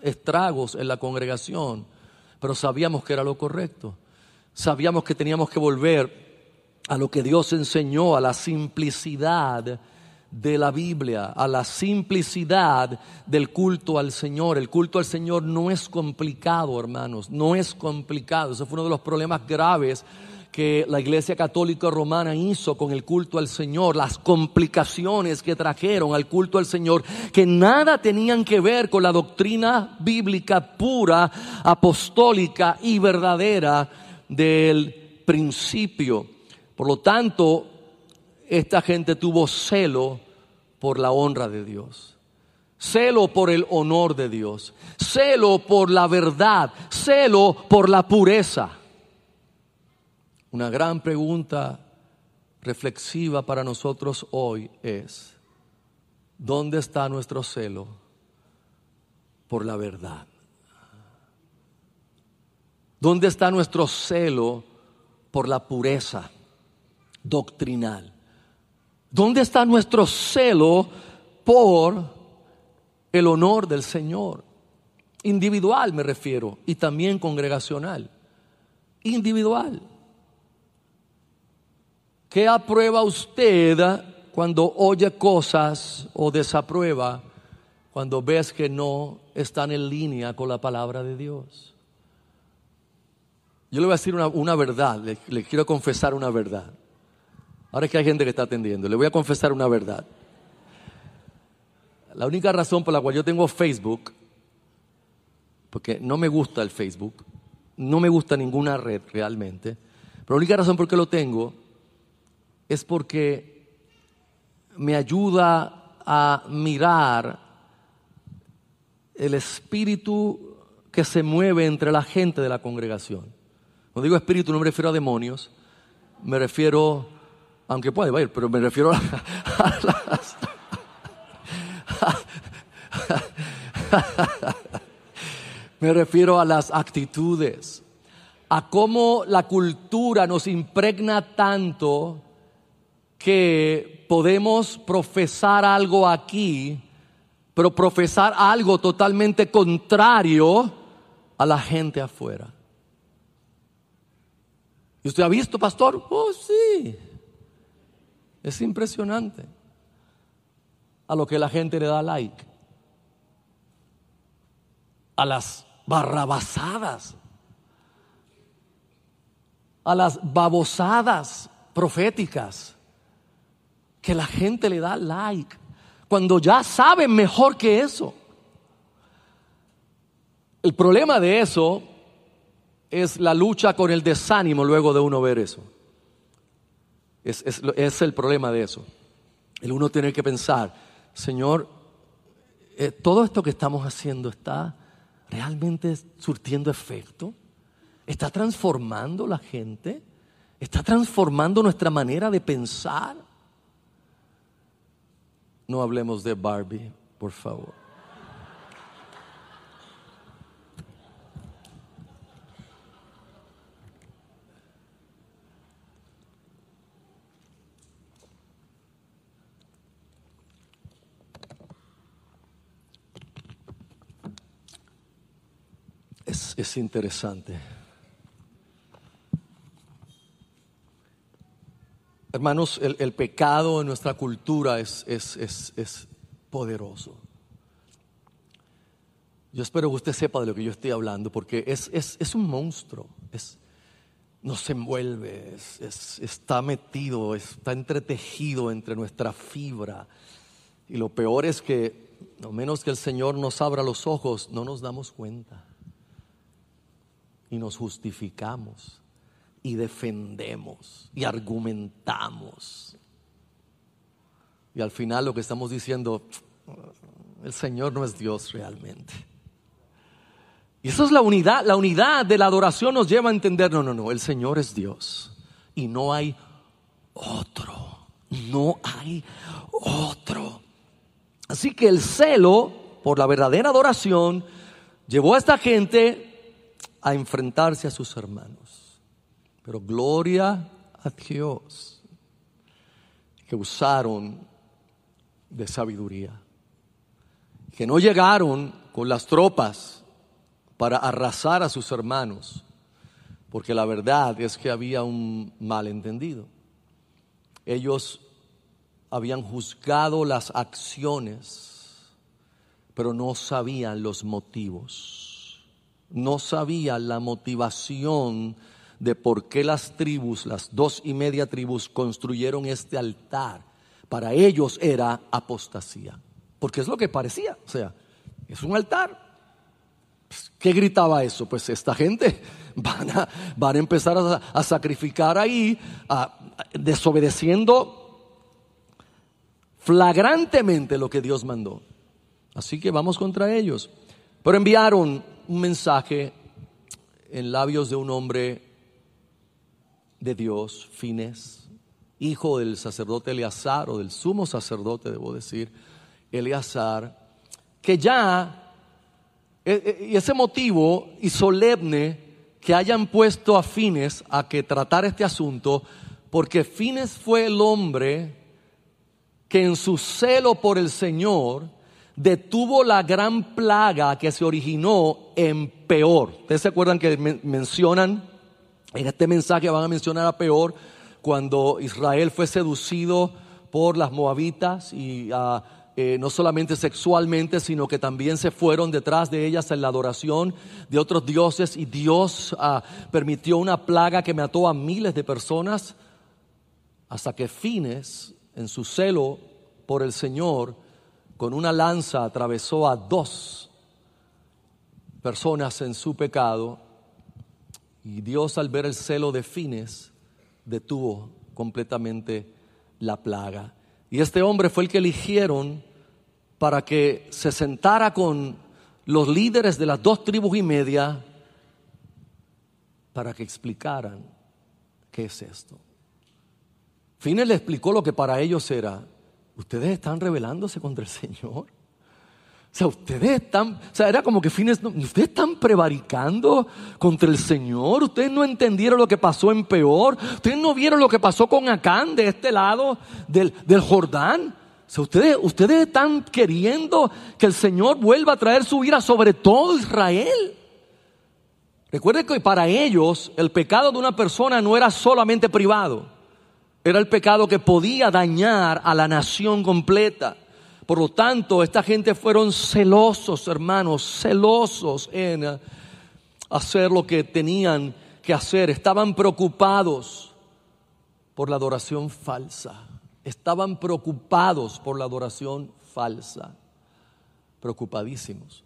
estragos en la congregación, pero sabíamos que era lo correcto. Sabíamos que teníamos que volver a lo que Dios enseñó, a la simplicidad de la Biblia, a la simplicidad del culto al Señor. El culto al Señor no es complicado, hermanos, no es complicado. Ese fue uno de los problemas graves que la Iglesia Católica Romana hizo con el culto al Señor, las complicaciones que trajeron al culto al Señor, que nada tenían que ver con la doctrina bíblica pura, apostólica y verdadera del principio. Por lo tanto, esta gente tuvo celo por la honra de Dios, celo por el honor de Dios, celo por la verdad, celo por la pureza. Una gran pregunta reflexiva para nosotros hoy es: ¿dónde está nuestro celo por la verdad? ¿Dónde está nuestro celo por la pureza doctrinal? ¿Dónde está nuestro celo por el honor del Señor? Individual me refiero, y también congregacional. Individual. ¿Qué aprueba usted cuando oye cosas o desaprueba cuando ves que no están en línea con la palabra de Dios? Yo le voy a decir una, una verdad, le, le quiero confesar una verdad. Ahora es que hay gente que está atendiendo, le voy a confesar una verdad. La única razón por la cual yo tengo Facebook, porque no me gusta el Facebook, no me gusta ninguna red realmente, pero la única razón por qué lo tengo es porque me ayuda a mirar el espíritu que se mueve entre la gente de la congregación. Cuando digo espíritu no me refiero a demonios, me refiero, aunque puede ir, pero me refiero a, a, las, a me refiero a las actitudes, a cómo la cultura nos impregna tanto que podemos profesar algo aquí, pero profesar algo totalmente contrario a la gente afuera. ¿Y usted ha visto, pastor? Oh, sí. Es impresionante. A lo que la gente le da like. A las barrabasadas. A las babosadas proféticas. Que la gente le da like. cuando ya saben mejor que eso. El problema de eso es la lucha con el desánimo luego de uno ver eso. Es, es, es el problema de eso. El uno tener que pensar, Señor, eh, todo esto que estamos haciendo está realmente surtiendo efecto. Está transformando la gente. Está transformando nuestra manera de pensar. No hablemos de Barbie, por favor. Es, es interesante. Hermanos, el, el pecado en nuestra cultura es, es, es, es poderoso. Yo espero que usted sepa de lo que yo estoy hablando, porque es, es, es un monstruo. Es, nos envuelve, es, es, está metido, está entretejido entre nuestra fibra. Y lo peor es que, a menos que el Señor nos abra los ojos, no nos damos cuenta. Y nos justificamos y defendemos y argumentamos. Y al final lo que estamos diciendo, el Señor no es Dios realmente. Y eso es la unidad, la unidad de la adoración nos lleva a entender, no, no, no, el Señor es Dios. Y no hay otro, no hay otro. Así que el celo por la verdadera adoración llevó a esta gente a enfrentarse a sus hermanos. Pero gloria a Dios que usaron de sabiduría, que no llegaron con las tropas para arrasar a sus hermanos, porque la verdad es que había un malentendido. Ellos habían juzgado las acciones, pero no sabían los motivos. No sabía la motivación de por qué las tribus, las dos y media tribus, construyeron este altar. Para ellos era apostasía, porque es lo que parecía. O sea, es un altar. ¿Qué gritaba eso? Pues esta gente van a, van a empezar a, a sacrificar ahí, a, desobedeciendo flagrantemente lo que Dios mandó. Así que vamos contra ellos. Pero enviaron un mensaje en labios de un hombre de Dios, Finés, hijo del sacerdote Eleazar, o del sumo sacerdote, debo decir, Eleazar, que ya, y ese motivo y solemne que hayan puesto a Finés a que tratara este asunto, porque Finés fue el hombre que en su celo por el Señor detuvo la gran plaga que se originó en Peor. Ustedes se acuerdan que mencionan, en este mensaje van a mencionar a Peor, cuando Israel fue seducido por las moabitas y uh, eh, no solamente sexualmente, sino que también se fueron detrás de ellas en la adoración de otros dioses, y Dios uh, permitió una plaga que mató a miles de personas, hasta que Finés, en su celo por el Señor, con una lanza atravesó a dos personas en su pecado, y Dios, al ver el celo de Finés, detuvo completamente la plaga. Y este hombre fue el que eligieron para que se sentara con los líderes de las dos tribus y media para que explicaran qué es esto. Finés le explicó lo que para ellos era: ustedes están rebelándose contra el Señor. O sea, ustedes están, o sea, era como que Finés, ustedes están prevaricando contra el Señor. Ustedes no entendieron lo que pasó en Peor. Ustedes no vieron lo que pasó con Acán de este lado del, del Jordán. O sea, ustedes, ustedes están queriendo que el Señor vuelva a traer su ira sobre todo Israel. Recuerden que para ellos el pecado de una persona no era solamente privado. Era el pecado que podía dañar a la nación completa. Por lo tanto, esta gente fueron celosos, hermanos, celosos en hacer lo que tenían que hacer. Estaban preocupados por la adoración falsa. Estaban preocupados por la adoración falsa, preocupadísimos.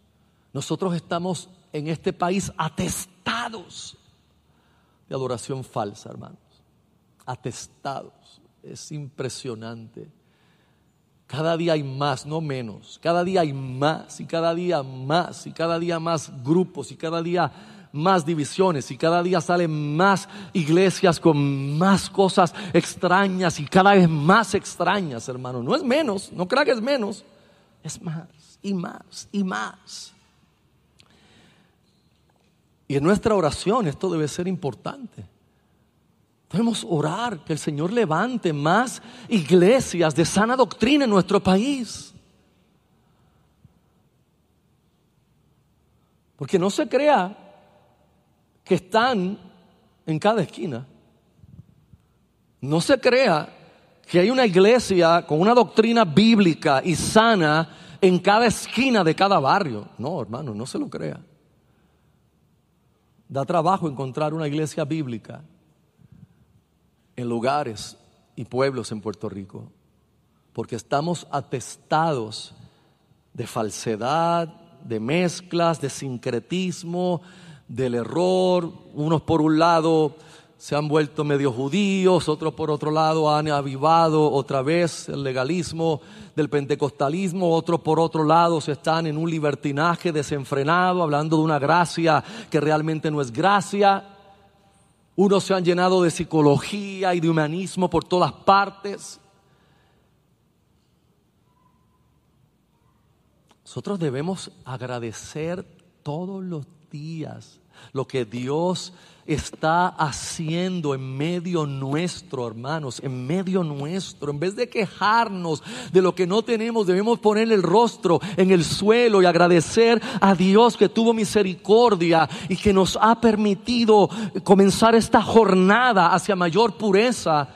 Nosotros estamos en este país atestados de adoración falsa, hermanos. Atestados. Es impresionante. Cada día hay más, no menos. Cada día hay más y cada día más y cada día más grupos y cada día más divisiones y cada día salen más iglesias con más cosas extrañas y cada vez más extrañas, hermano. No es menos, no crea que es menos, es más y más y más. Y en nuestra oración esto debe ser importante. Debemos orar que el Señor levante más iglesias de sana doctrina en nuestro país. Porque no se crea que están en cada esquina. No se crea que hay una iglesia con una doctrina bíblica y sana en cada esquina de cada barrio. No, hermano, no se lo crea. Da trabajo encontrar una iglesia bíblica en lugares y pueblos en Puerto Rico, porque estamos atestados de falsedad, de mezclas, de sincretismo, del error. Unos por un lado se han vuelto medio judíos, otros por otro lado han avivado otra vez el legalismo del pentecostalismo, otros por otro lado se están en un libertinaje desenfrenado, hablando de una gracia que realmente no es gracia. Unos se han llenado de psicología y de humanismo por todas partes. Nosotros debemos agradecer todos los días lo que Dios está haciendo en medio nuestro, hermanos, en medio nuestro. En vez de quejarnos de lo que no tenemos, debemos poner el rostro en el suelo y agradecer a Dios que tuvo misericordia y que nos ha permitido comenzar esta jornada hacia mayor pureza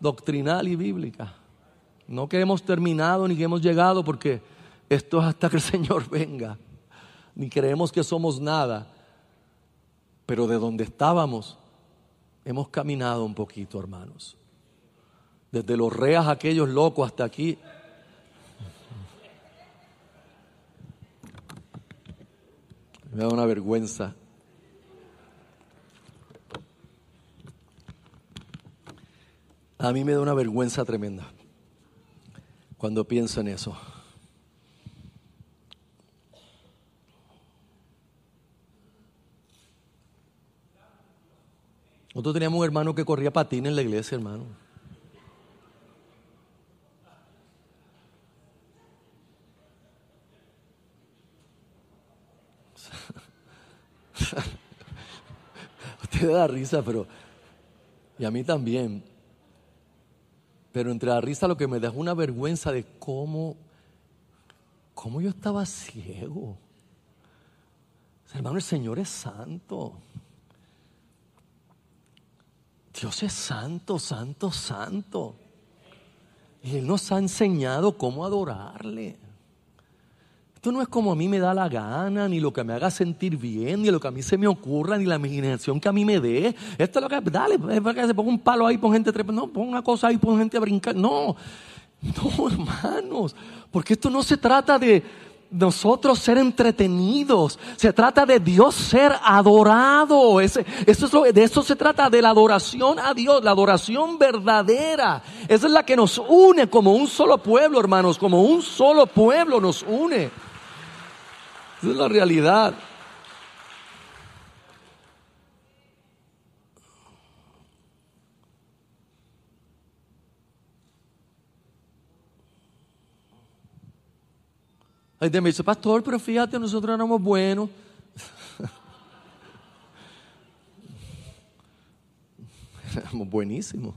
doctrinal y bíblica. No que hemos terminado ni que hemos llegado, porque esto es hasta que el Señor venga. Ni creemos que somos nada. Pero de donde estábamos, hemos caminado un poquito, hermanos. Desde los reas, aquellos locos, hasta aquí. Me da una vergüenza. A mí me da una vergüenza tremenda cuando pienso en eso. Nosotros teníamos un hermano que corría patín en la iglesia, hermano. Usted le da risa, pero... y a mí también. Pero entre la risa lo que me da es una vergüenza de cómo... cómo yo estaba ciego. Hermano, el Señor es santo. Dios es santo, santo, santo. Y Él nos ha enseñado cómo adorarle. Esto no es como a mí me da la gana, ni lo que me haga sentir bien, ni lo que a mí se me ocurra, ni la imaginación que a mí me dé. Esto es lo que, dale, es para que se ponga un palo ahí, pon gente trepando, no, pon una cosa ahí, pon gente a brincar. No, no, hermanos, porque esto no se trata de nosotros ser entretenidos, se trata de Dios ser adorado. Ese, eso es lo, de eso se trata, de la adoración a Dios, la adoración verdadera. Esa es la que nos une como un solo pueblo, hermanos, como un solo pueblo nos une. Esa es la realidad. Hay de me dice, pastor, pero fíjate, nosotros éramos buenos. Éramos buenísimos.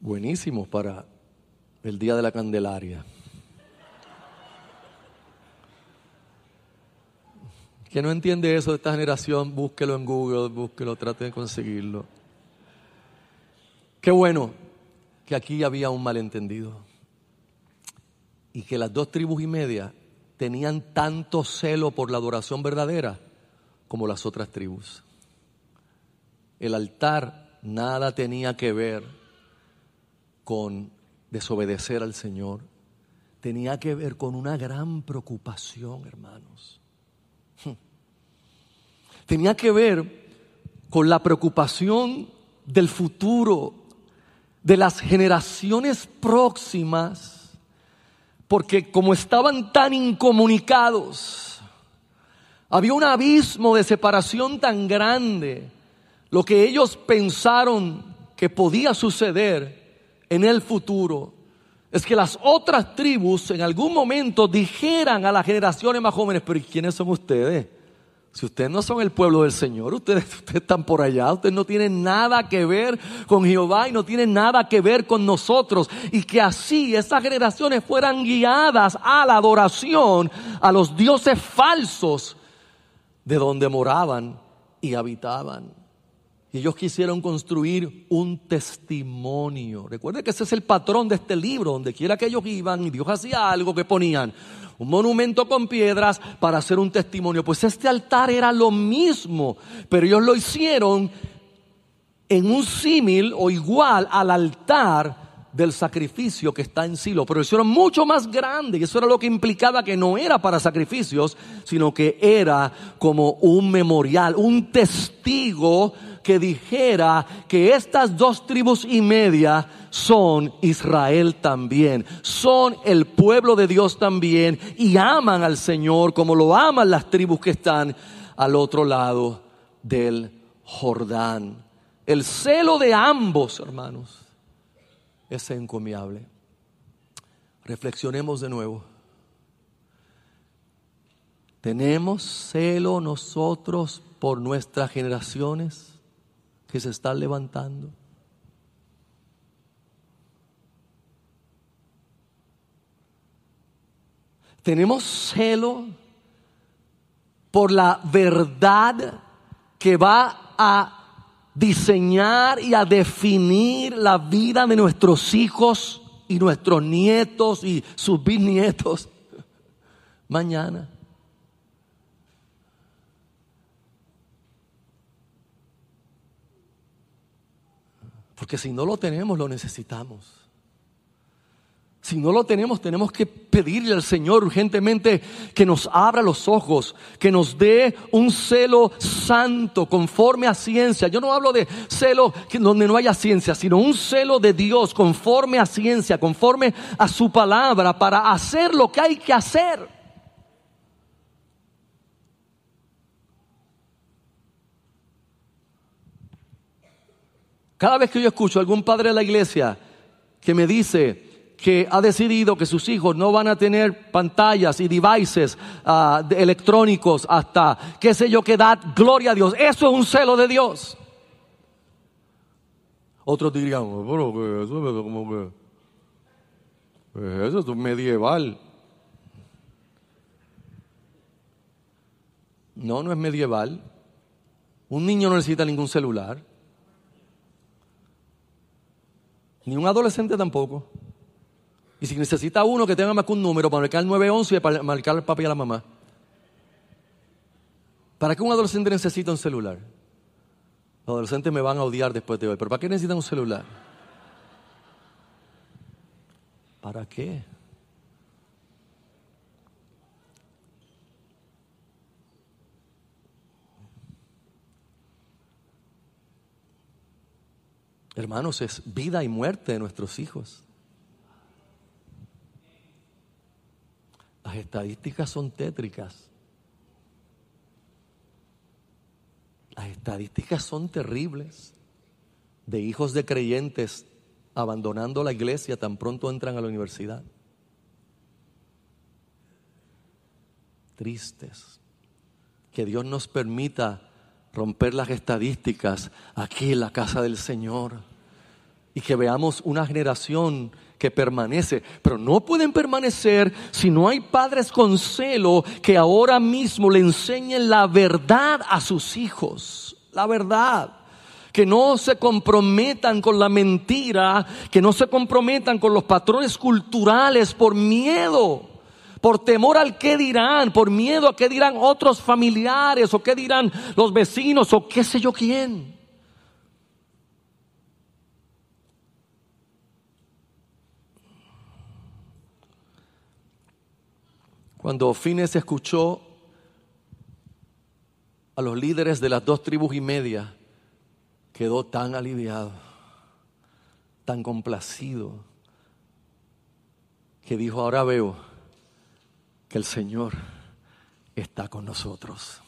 Buenísimos para el día de la Candelaria. ¿Quién no entiende eso de esta generación? Búsquelo en Google, búsquelo, trate de conseguirlo. Qué bueno que aquí había un malentendido. Y que las dos tribus y media tenían tanto celo por la adoración verdadera como las otras tribus. El altar nada tenía que ver con desobedecer al Señor. tenía que ver con una gran preocupación, hermanos. Tenía que ver con la preocupación del futuro, de las generaciones próximas, porque como estaban tan incomunicados, había un abismo de separación tan grande. Lo que ellos pensaron que podía suceder en el futuro es que las otras tribus en algún momento dijeran a las generaciones más jóvenes: pero ¿y quiénes son ustedes? Si ustedes no son el pueblo del Señor, ustedes, ustedes están por allá, ustedes no tienen nada que ver con Jehová y no tienen nada que ver con nosotros. Y que así esas generaciones fueran guiadas a la adoración a los dioses falsos de donde moraban y habitaban. Y ellos quisieron construir un testimonio. Recuerden que ese es el patrón de este libro. Donde quiera que ellos iban y Dios hacía algo, que ponían un monumento con piedras para hacer un testimonio. Pues este altar era lo mismo, pero ellos lo hicieron en un símil o igual al altar del sacrificio que está en Silo, pero lo hicieron mucho más grande, y eso era lo que implicaba que no era para sacrificios, sino que era como un memorial, un testigo que dijera que estas dos tribus y media son Israel también, son el pueblo de Dios también, y aman al Señor como lo aman las tribus que están al otro lado del Jordán. El celo de ambos, hermanos, es encomiable. Reflexionemos de nuevo. ¿Tenemos celo nosotros por nuestras generaciones que se están levantando? ¿Tenemos celo por la verdad que va a diseñar y a definir la vida de nuestros hijos y nuestros nietos y sus bisnietos mañana? Porque si no lo tenemos, lo necesitamos. Si no lo tenemos, tenemos que pedirle al Señor urgentemente que nos abra los ojos, que nos dé un celo santo conforme a ciencia. Yo no hablo de celo donde no haya ciencia, sino un celo de Dios conforme a ciencia, conforme a su palabra, para hacer lo que hay que hacer. Cada vez que yo escucho a algún padre de la iglesia que me dice que ha decidido que sus hijos no van a tener pantallas y devices uh, de electrónicos hasta qué sé yo qué edad, gloria a Dios, eso es un celo de Dios. Otros dirían: pero que eso es como que pues eso es medieval. No, no es medieval. Un niño no necesita ningún celular, ni un adolescente tampoco. Y si necesita uno, que tenga más que un número para marcar el nueve once y para marcar al papá y a la mamá. ¿Para qué un adolescente necesita un celular? Los adolescentes me van a odiar después de hoy, pero ¿para qué necesitan un celular? ¿Para qué? Hermanos, es vida y muerte de nuestros hijos. Las estadísticas son tétricas. Las estadísticas son terribles de hijos de creyentes abandonando la iglesia tan pronto entran a la universidad. Tristes. Que Dios nos permita romper las estadísticas aquí en la casa del Señor y que veamos una generación que permanece, pero no pueden permanecer si no hay padres con celo que ahora mismo le enseñen la verdad a sus hijos, la verdad, que no se comprometan con la mentira, que no se comprometan con los patrones culturales por miedo, por temor al qué dirán, por miedo a qué dirán otros familiares o qué dirán los vecinos o qué sé yo quién. Cuando Finés escuchó a los líderes de las dos tribus y media, quedó tan aliviado, tan complacido, que dijo: ahora veo que el Señor está con nosotros.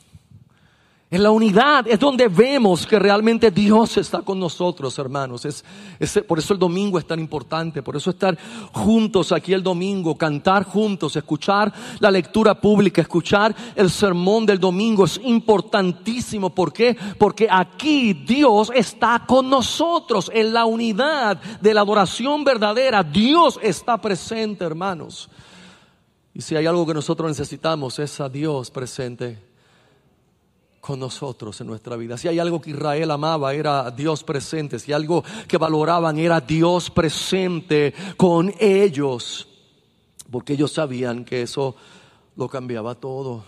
En la unidad es donde vemos que realmente Dios está con nosotros, hermanos. Es, es, por eso el domingo es tan importante. Por eso estar juntos aquí el domingo, cantar juntos, escuchar la lectura pública, escuchar el sermón del domingo es importantísimo. ¿Por qué? Porque aquí Dios está con nosotros. En la unidad de la adoración verdadera, Dios está presente, hermanos. Y si hay algo que nosotros necesitamos, es a Dios presente con nosotros en nuestra vida. Si hay algo que Israel amaba, era Dios presente. Si algo que valoraban, era Dios presente con ellos, porque ellos sabían que eso lo cambiaba todo.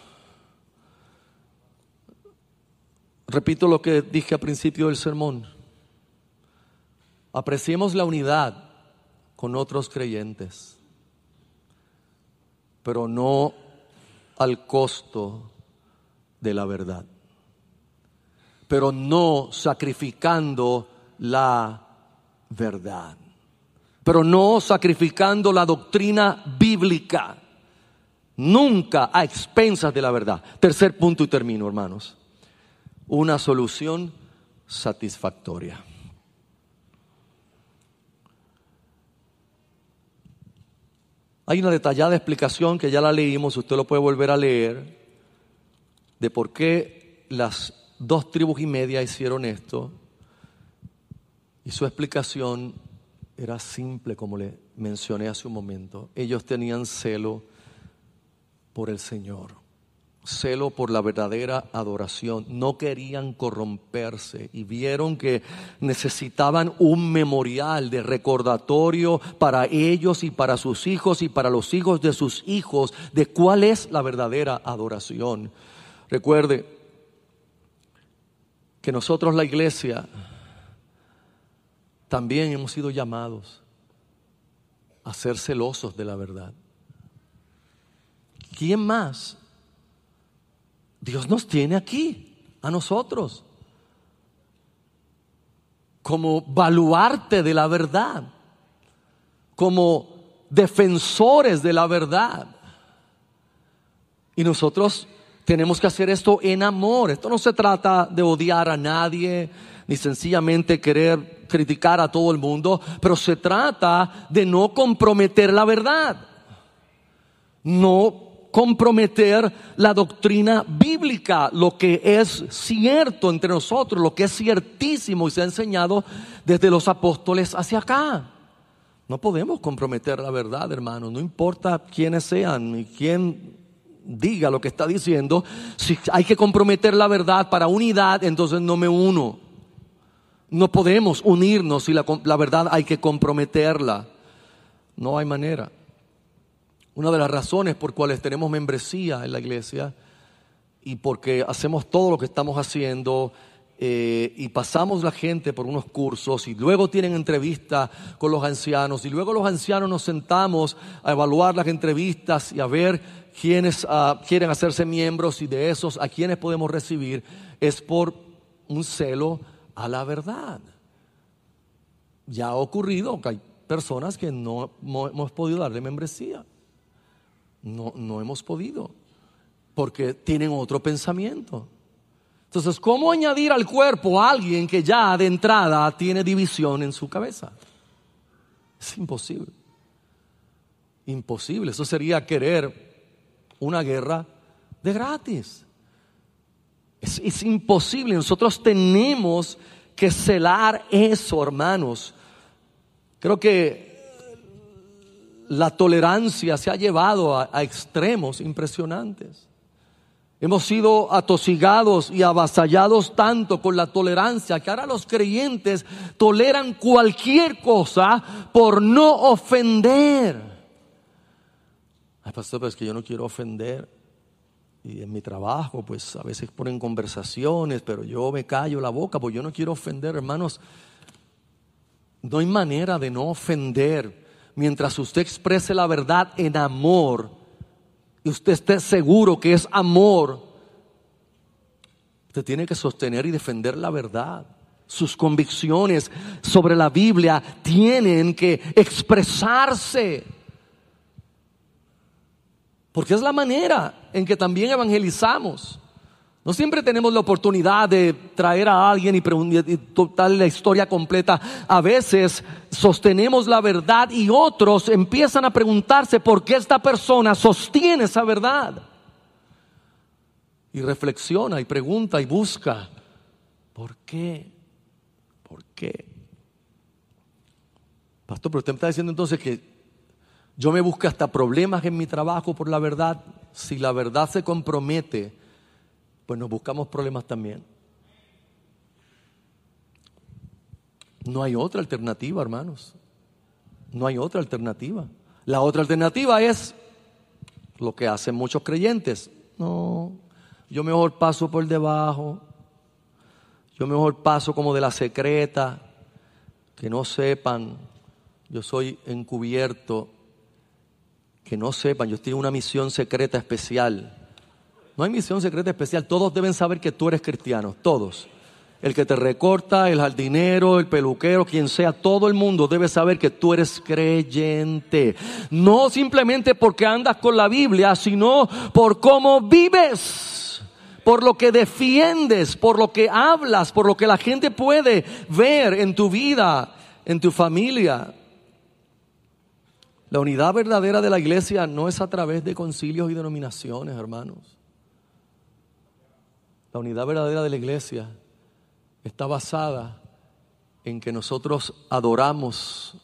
Repito lo que dije al principio del sermón: apreciemos la unidad con otros creyentes, pero no al costo de la verdad, pero no sacrificando la verdad, pero no sacrificando la doctrina bíblica, nunca a expensas de la verdad. Tercer punto y termino, hermanos: una solución satisfactoria. Hay una detallada explicación que ya la leímos, usted lo puede volver a leer, de por qué las dos tribus y media hicieron esto, y su explicación era simple, como le mencioné hace un momento. Ellos tenían celo por el Señor, celo por la verdadera adoración, no querían corromperse y vieron que necesitaban un memorial de recordatorio para ellos y para sus hijos y para los hijos de sus hijos de cuál es la verdadera adoración. Recuerde que nosotros, la iglesia, también hemos sido llamados a ser celosos de la verdad. ¿Quién más? Dios nos tiene aquí, a nosotros, como baluarte de la verdad, como defensores de la verdad. Y nosotros tenemos que hacer esto en amor. Esto no se trata de odiar a nadie, ni sencillamente querer criticar a todo el mundo, pero se trata de no comprometer la verdad, no comprometer la doctrina bíblica, lo que es cierto entre nosotros, lo que es ciertísimo y se ha enseñado desde los apóstoles hacia acá. No podemos comprometer la verdad, hermanos, no importa quiénes sean ni quién diga lo que está diciendo. Si hay que comprometer la verdad para unidad, entonces no me uno. No podemos unirnos si la, la verdad hay que comprometerla. No hay manera. Una de las razones por cuales tenemos membresía en la iglesia y porque hacemos todo lo que estamos haciendo, Eh, y pasamos la gente por unos cursos y luego tienen entrevistas con los ancianos y luego los ancianos nos sentamos a evaluar las entrevistas y a ver quiénes uh, quieren hacerse miembros y de esos a quienes podemos recibir, es por un celo a la verdad. Ya ha ocurrido que hay personas que no, no hemos podido darle membresía, no, no hemos podido porque tienen otro pensamiento. Entonces, ¿cómo añadir al cuerpo a alguien que ya de entrada tiene división en su cabeza? Es imposible. Imposible. Eso sería querer una guerra de gratis. Es, es imposible. Nosotros tenemos que celar eso, hermanos. Creo que la tolerancia se ha llevado a, a extremos impresionantes. Hemos sido atosigados y avasallados tanto con la tolerancia que ahora los creyentes toleran cualquier cosa por no ofender. Ay, pastor, pero es que yo no quiero ofender. Y en mi trabajo, pues a veces ponen conversaciones, pero yo me callo la boca porque yo no quiero ofender, hermanos. No hay manera de no ofender mientras usted exprese la verdad en amor. y usted esté seguro que es amor, usted tiene que sostener y defender la verdad. Sus convicciones sobre la Biblia tienen que expresarse, porque es la manera en que también evangelizamos. No siempre tenemos la oportunidad de traer a alguien y, y contar la historia completa. A veces sostenemos la verdad y otros empiezan a preguntarse por qué esta persona sostiene esa verdad. Y reflexiona y pregunta y busca. ¿Por qué? ¿Por qué? Pastor, pero usted me está diciendo entonces que yo me busco hasta problemas en mi trabajo por la verdad. Si la verdad se compromete, pues nos buscamos problemas también. No hay otra alternativa, hermanos. No hay otra alternativa. La otra alternativa es lo que hacen muchos creyentes. No, yo mejor paso por debajo. Yo mejor paso como de la secreta. Que no sepan. Yo soy encubierto. Que no sepan. Yo tengo una misión secreta especial. No hay misión secreta especial. Todos deben saber que tú eres cristiano. Todos. El que te recorta, el jardinero, el peluquero, quien sea, todo el mundo debe saber que tú eres creyente. No simplemente porque andas con la Biblia, sino por cómo vives, por lo que defiendes, por lo que hablas, por lo que la gente puede ver en tu vida, en tu familia. La unidad verdadera de la iglesia no es a través de concilios y denominaciones, hermanos. La unidad verdadera de la iglesia está basada en que nosotros adoramos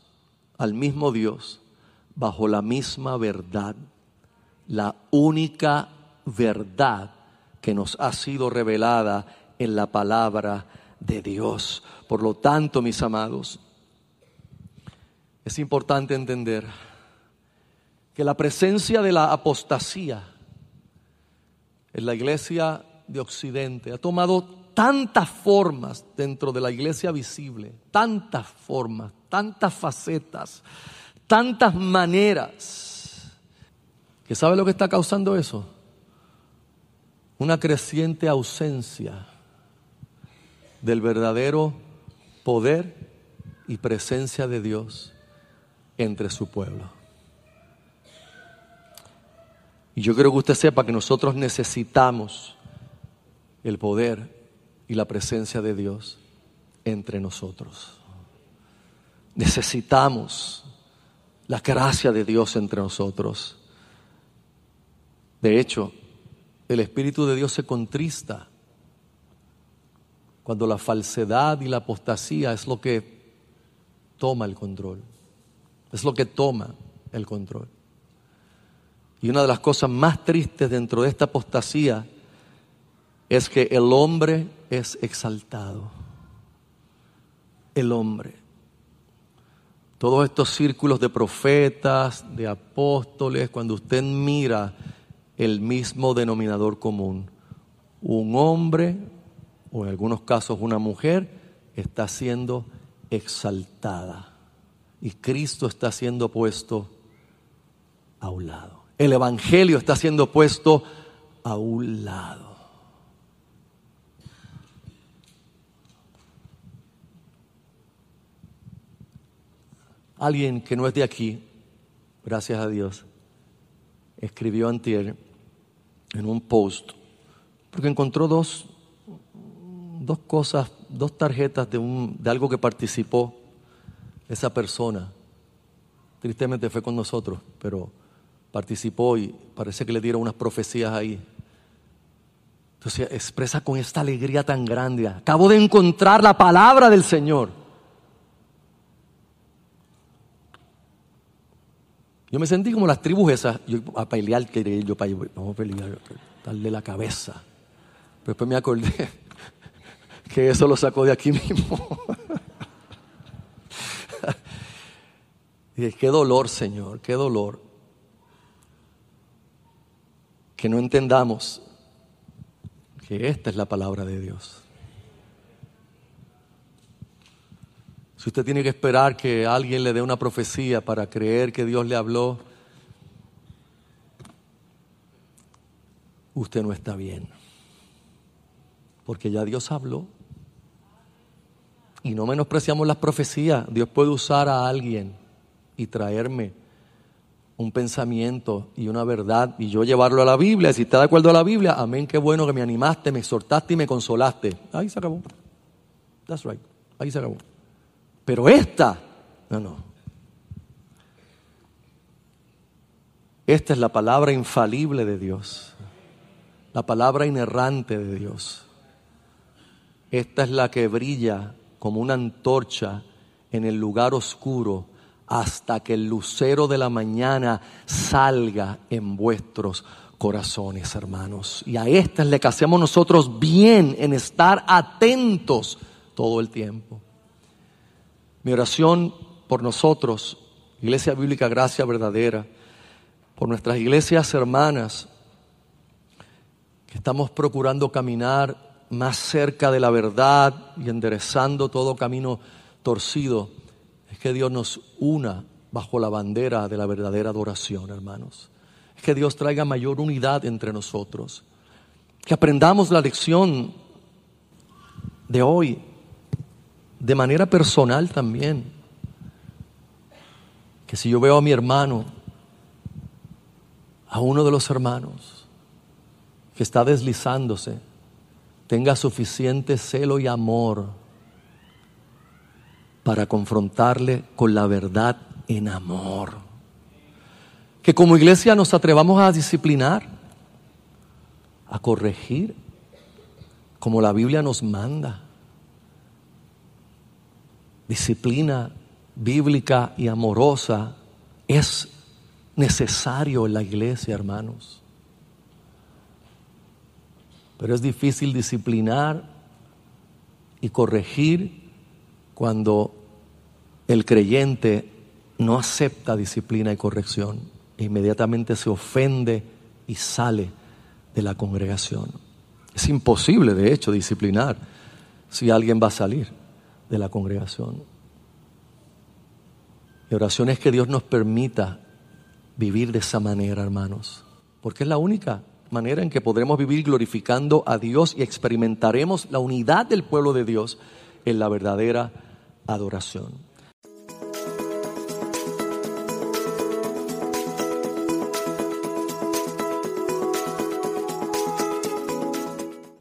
al mismo Dios bajo la misma verdad, la única verdad que nos ha sido revelada en la palabra de Dios. Por lo tanto, mis amados, es importante entender que la presencia de la apostasía en la iglesia de Occidente ha tomado tantas formas dentro de la iglesia visible, tantas formas, tantas facetas, tantas maneras, que ¿sabe lo que está causando eso? Una creciente ausencia del verdadero poder y presencia de Dios entre su pueblo. Y yo quiero que usted sepa que nosotros necesitamos el poder y la presencia de Dios entre nosotros. Necesitamos la gracia de Dios entre nosotros. De hecho, el Espíritu de Dios se contrista cuando la falsedad y la apostasía es lo que toma el control. Es lo que toma el control. Y una de las cosas más tristes dentro de esta apostasía es que el hombre es exaltado. El hombre. Todos estos círculos de profetas, de apóstoles, cuando usted mira el mismo denominador común, un hombre, o en algunos casos una mujer, está siendo exaltada. Y Cristo está siendo puesto a un lado. El Evangelio está siendo puesto a un lado. Alguien que no es de aquí, gracias a Dios, escribió antier en un post, porque encontró dos, dos cosas, dos tarjetas de, un, de algo que participó esa persona. Tristemente fue con nosotros, pero participó y parece que le dieron unas profecías ahí. Entonces expresa con esta alegría tan grande: acabo de encontrar la palabra del Señor. Yo me sentí como las tribus esas, yo a pelear quería ir, yo para ir, vamos a pelear, darle la cabeza. Pero después me acordé que eso lo sacó de aquí mismo. Y dije, qué dolor, Señor, qué dolor. Que no entendamos que esta es la palabra de Dios. Si usted tiene que esperar que alguien le dé una profecía para creer que Dios le habló, usted no está bien, porque ya Dios habló. Y no menospreciamos las profecías. Dios puede usar a alguien y traerme un pensamiento y una verdad y yo llevarlo a la Biblia. Si está de acuerdo a la Biblia, amén, qué bueno que me animaste, me exhortaste y me consolaste. Ahí se acabó. That's right. Ahí se acabó. Pero esta, no, no. Esta es la palabra infalible de Dios. La palabra inerrante de Dios. Esta es la que brilla como una antorcha en el lugar oscuro hasta que el lucero de la mañana salga en vuestros corazones, hermanos. Y a estas le hacemos nosotros bien en estar atentos todo el tiempo. Mi oración por nosotros, Iglesia Bíblica Gracia Verdadera, por nuestras iglesias hermanas, que estamos procurando caminar más cerca de la verdad y enderezando todo camino torcido, es que Dios nos una bajo la bandera de la verdadera adoración, hermanos. Es que Dios traiga mayor unidad entre nosotros, que aprendamos la lección de hoy de manera personal también, que si yo veo a mi hermano, a uno de los hermanos que está deslizándose, tenga suficiente celo y amor para confrontarle con la verdad en amor. Que como iglesia nos atrevamos a disciplinar, a corregir, como la Biblia nos manda. Disciplina bíblica y amorosa es necesario en la iglesia, hermanos. Pero es difícil disciplinar y corregir cuando el creyente no acepta disciplina y corrección. E inmediatamente se ofende y sale de la congregación. Es imposible, de hecho, disciplinar si alguien va a salir de la congregación. Mi oración es que Dios nos permita vivir de esa manera, hermanos, porque es la única manera en que podremos vivir glorificando a Dios y experimentaremos la unidad del pueblo de Dios en la verdadera adoración.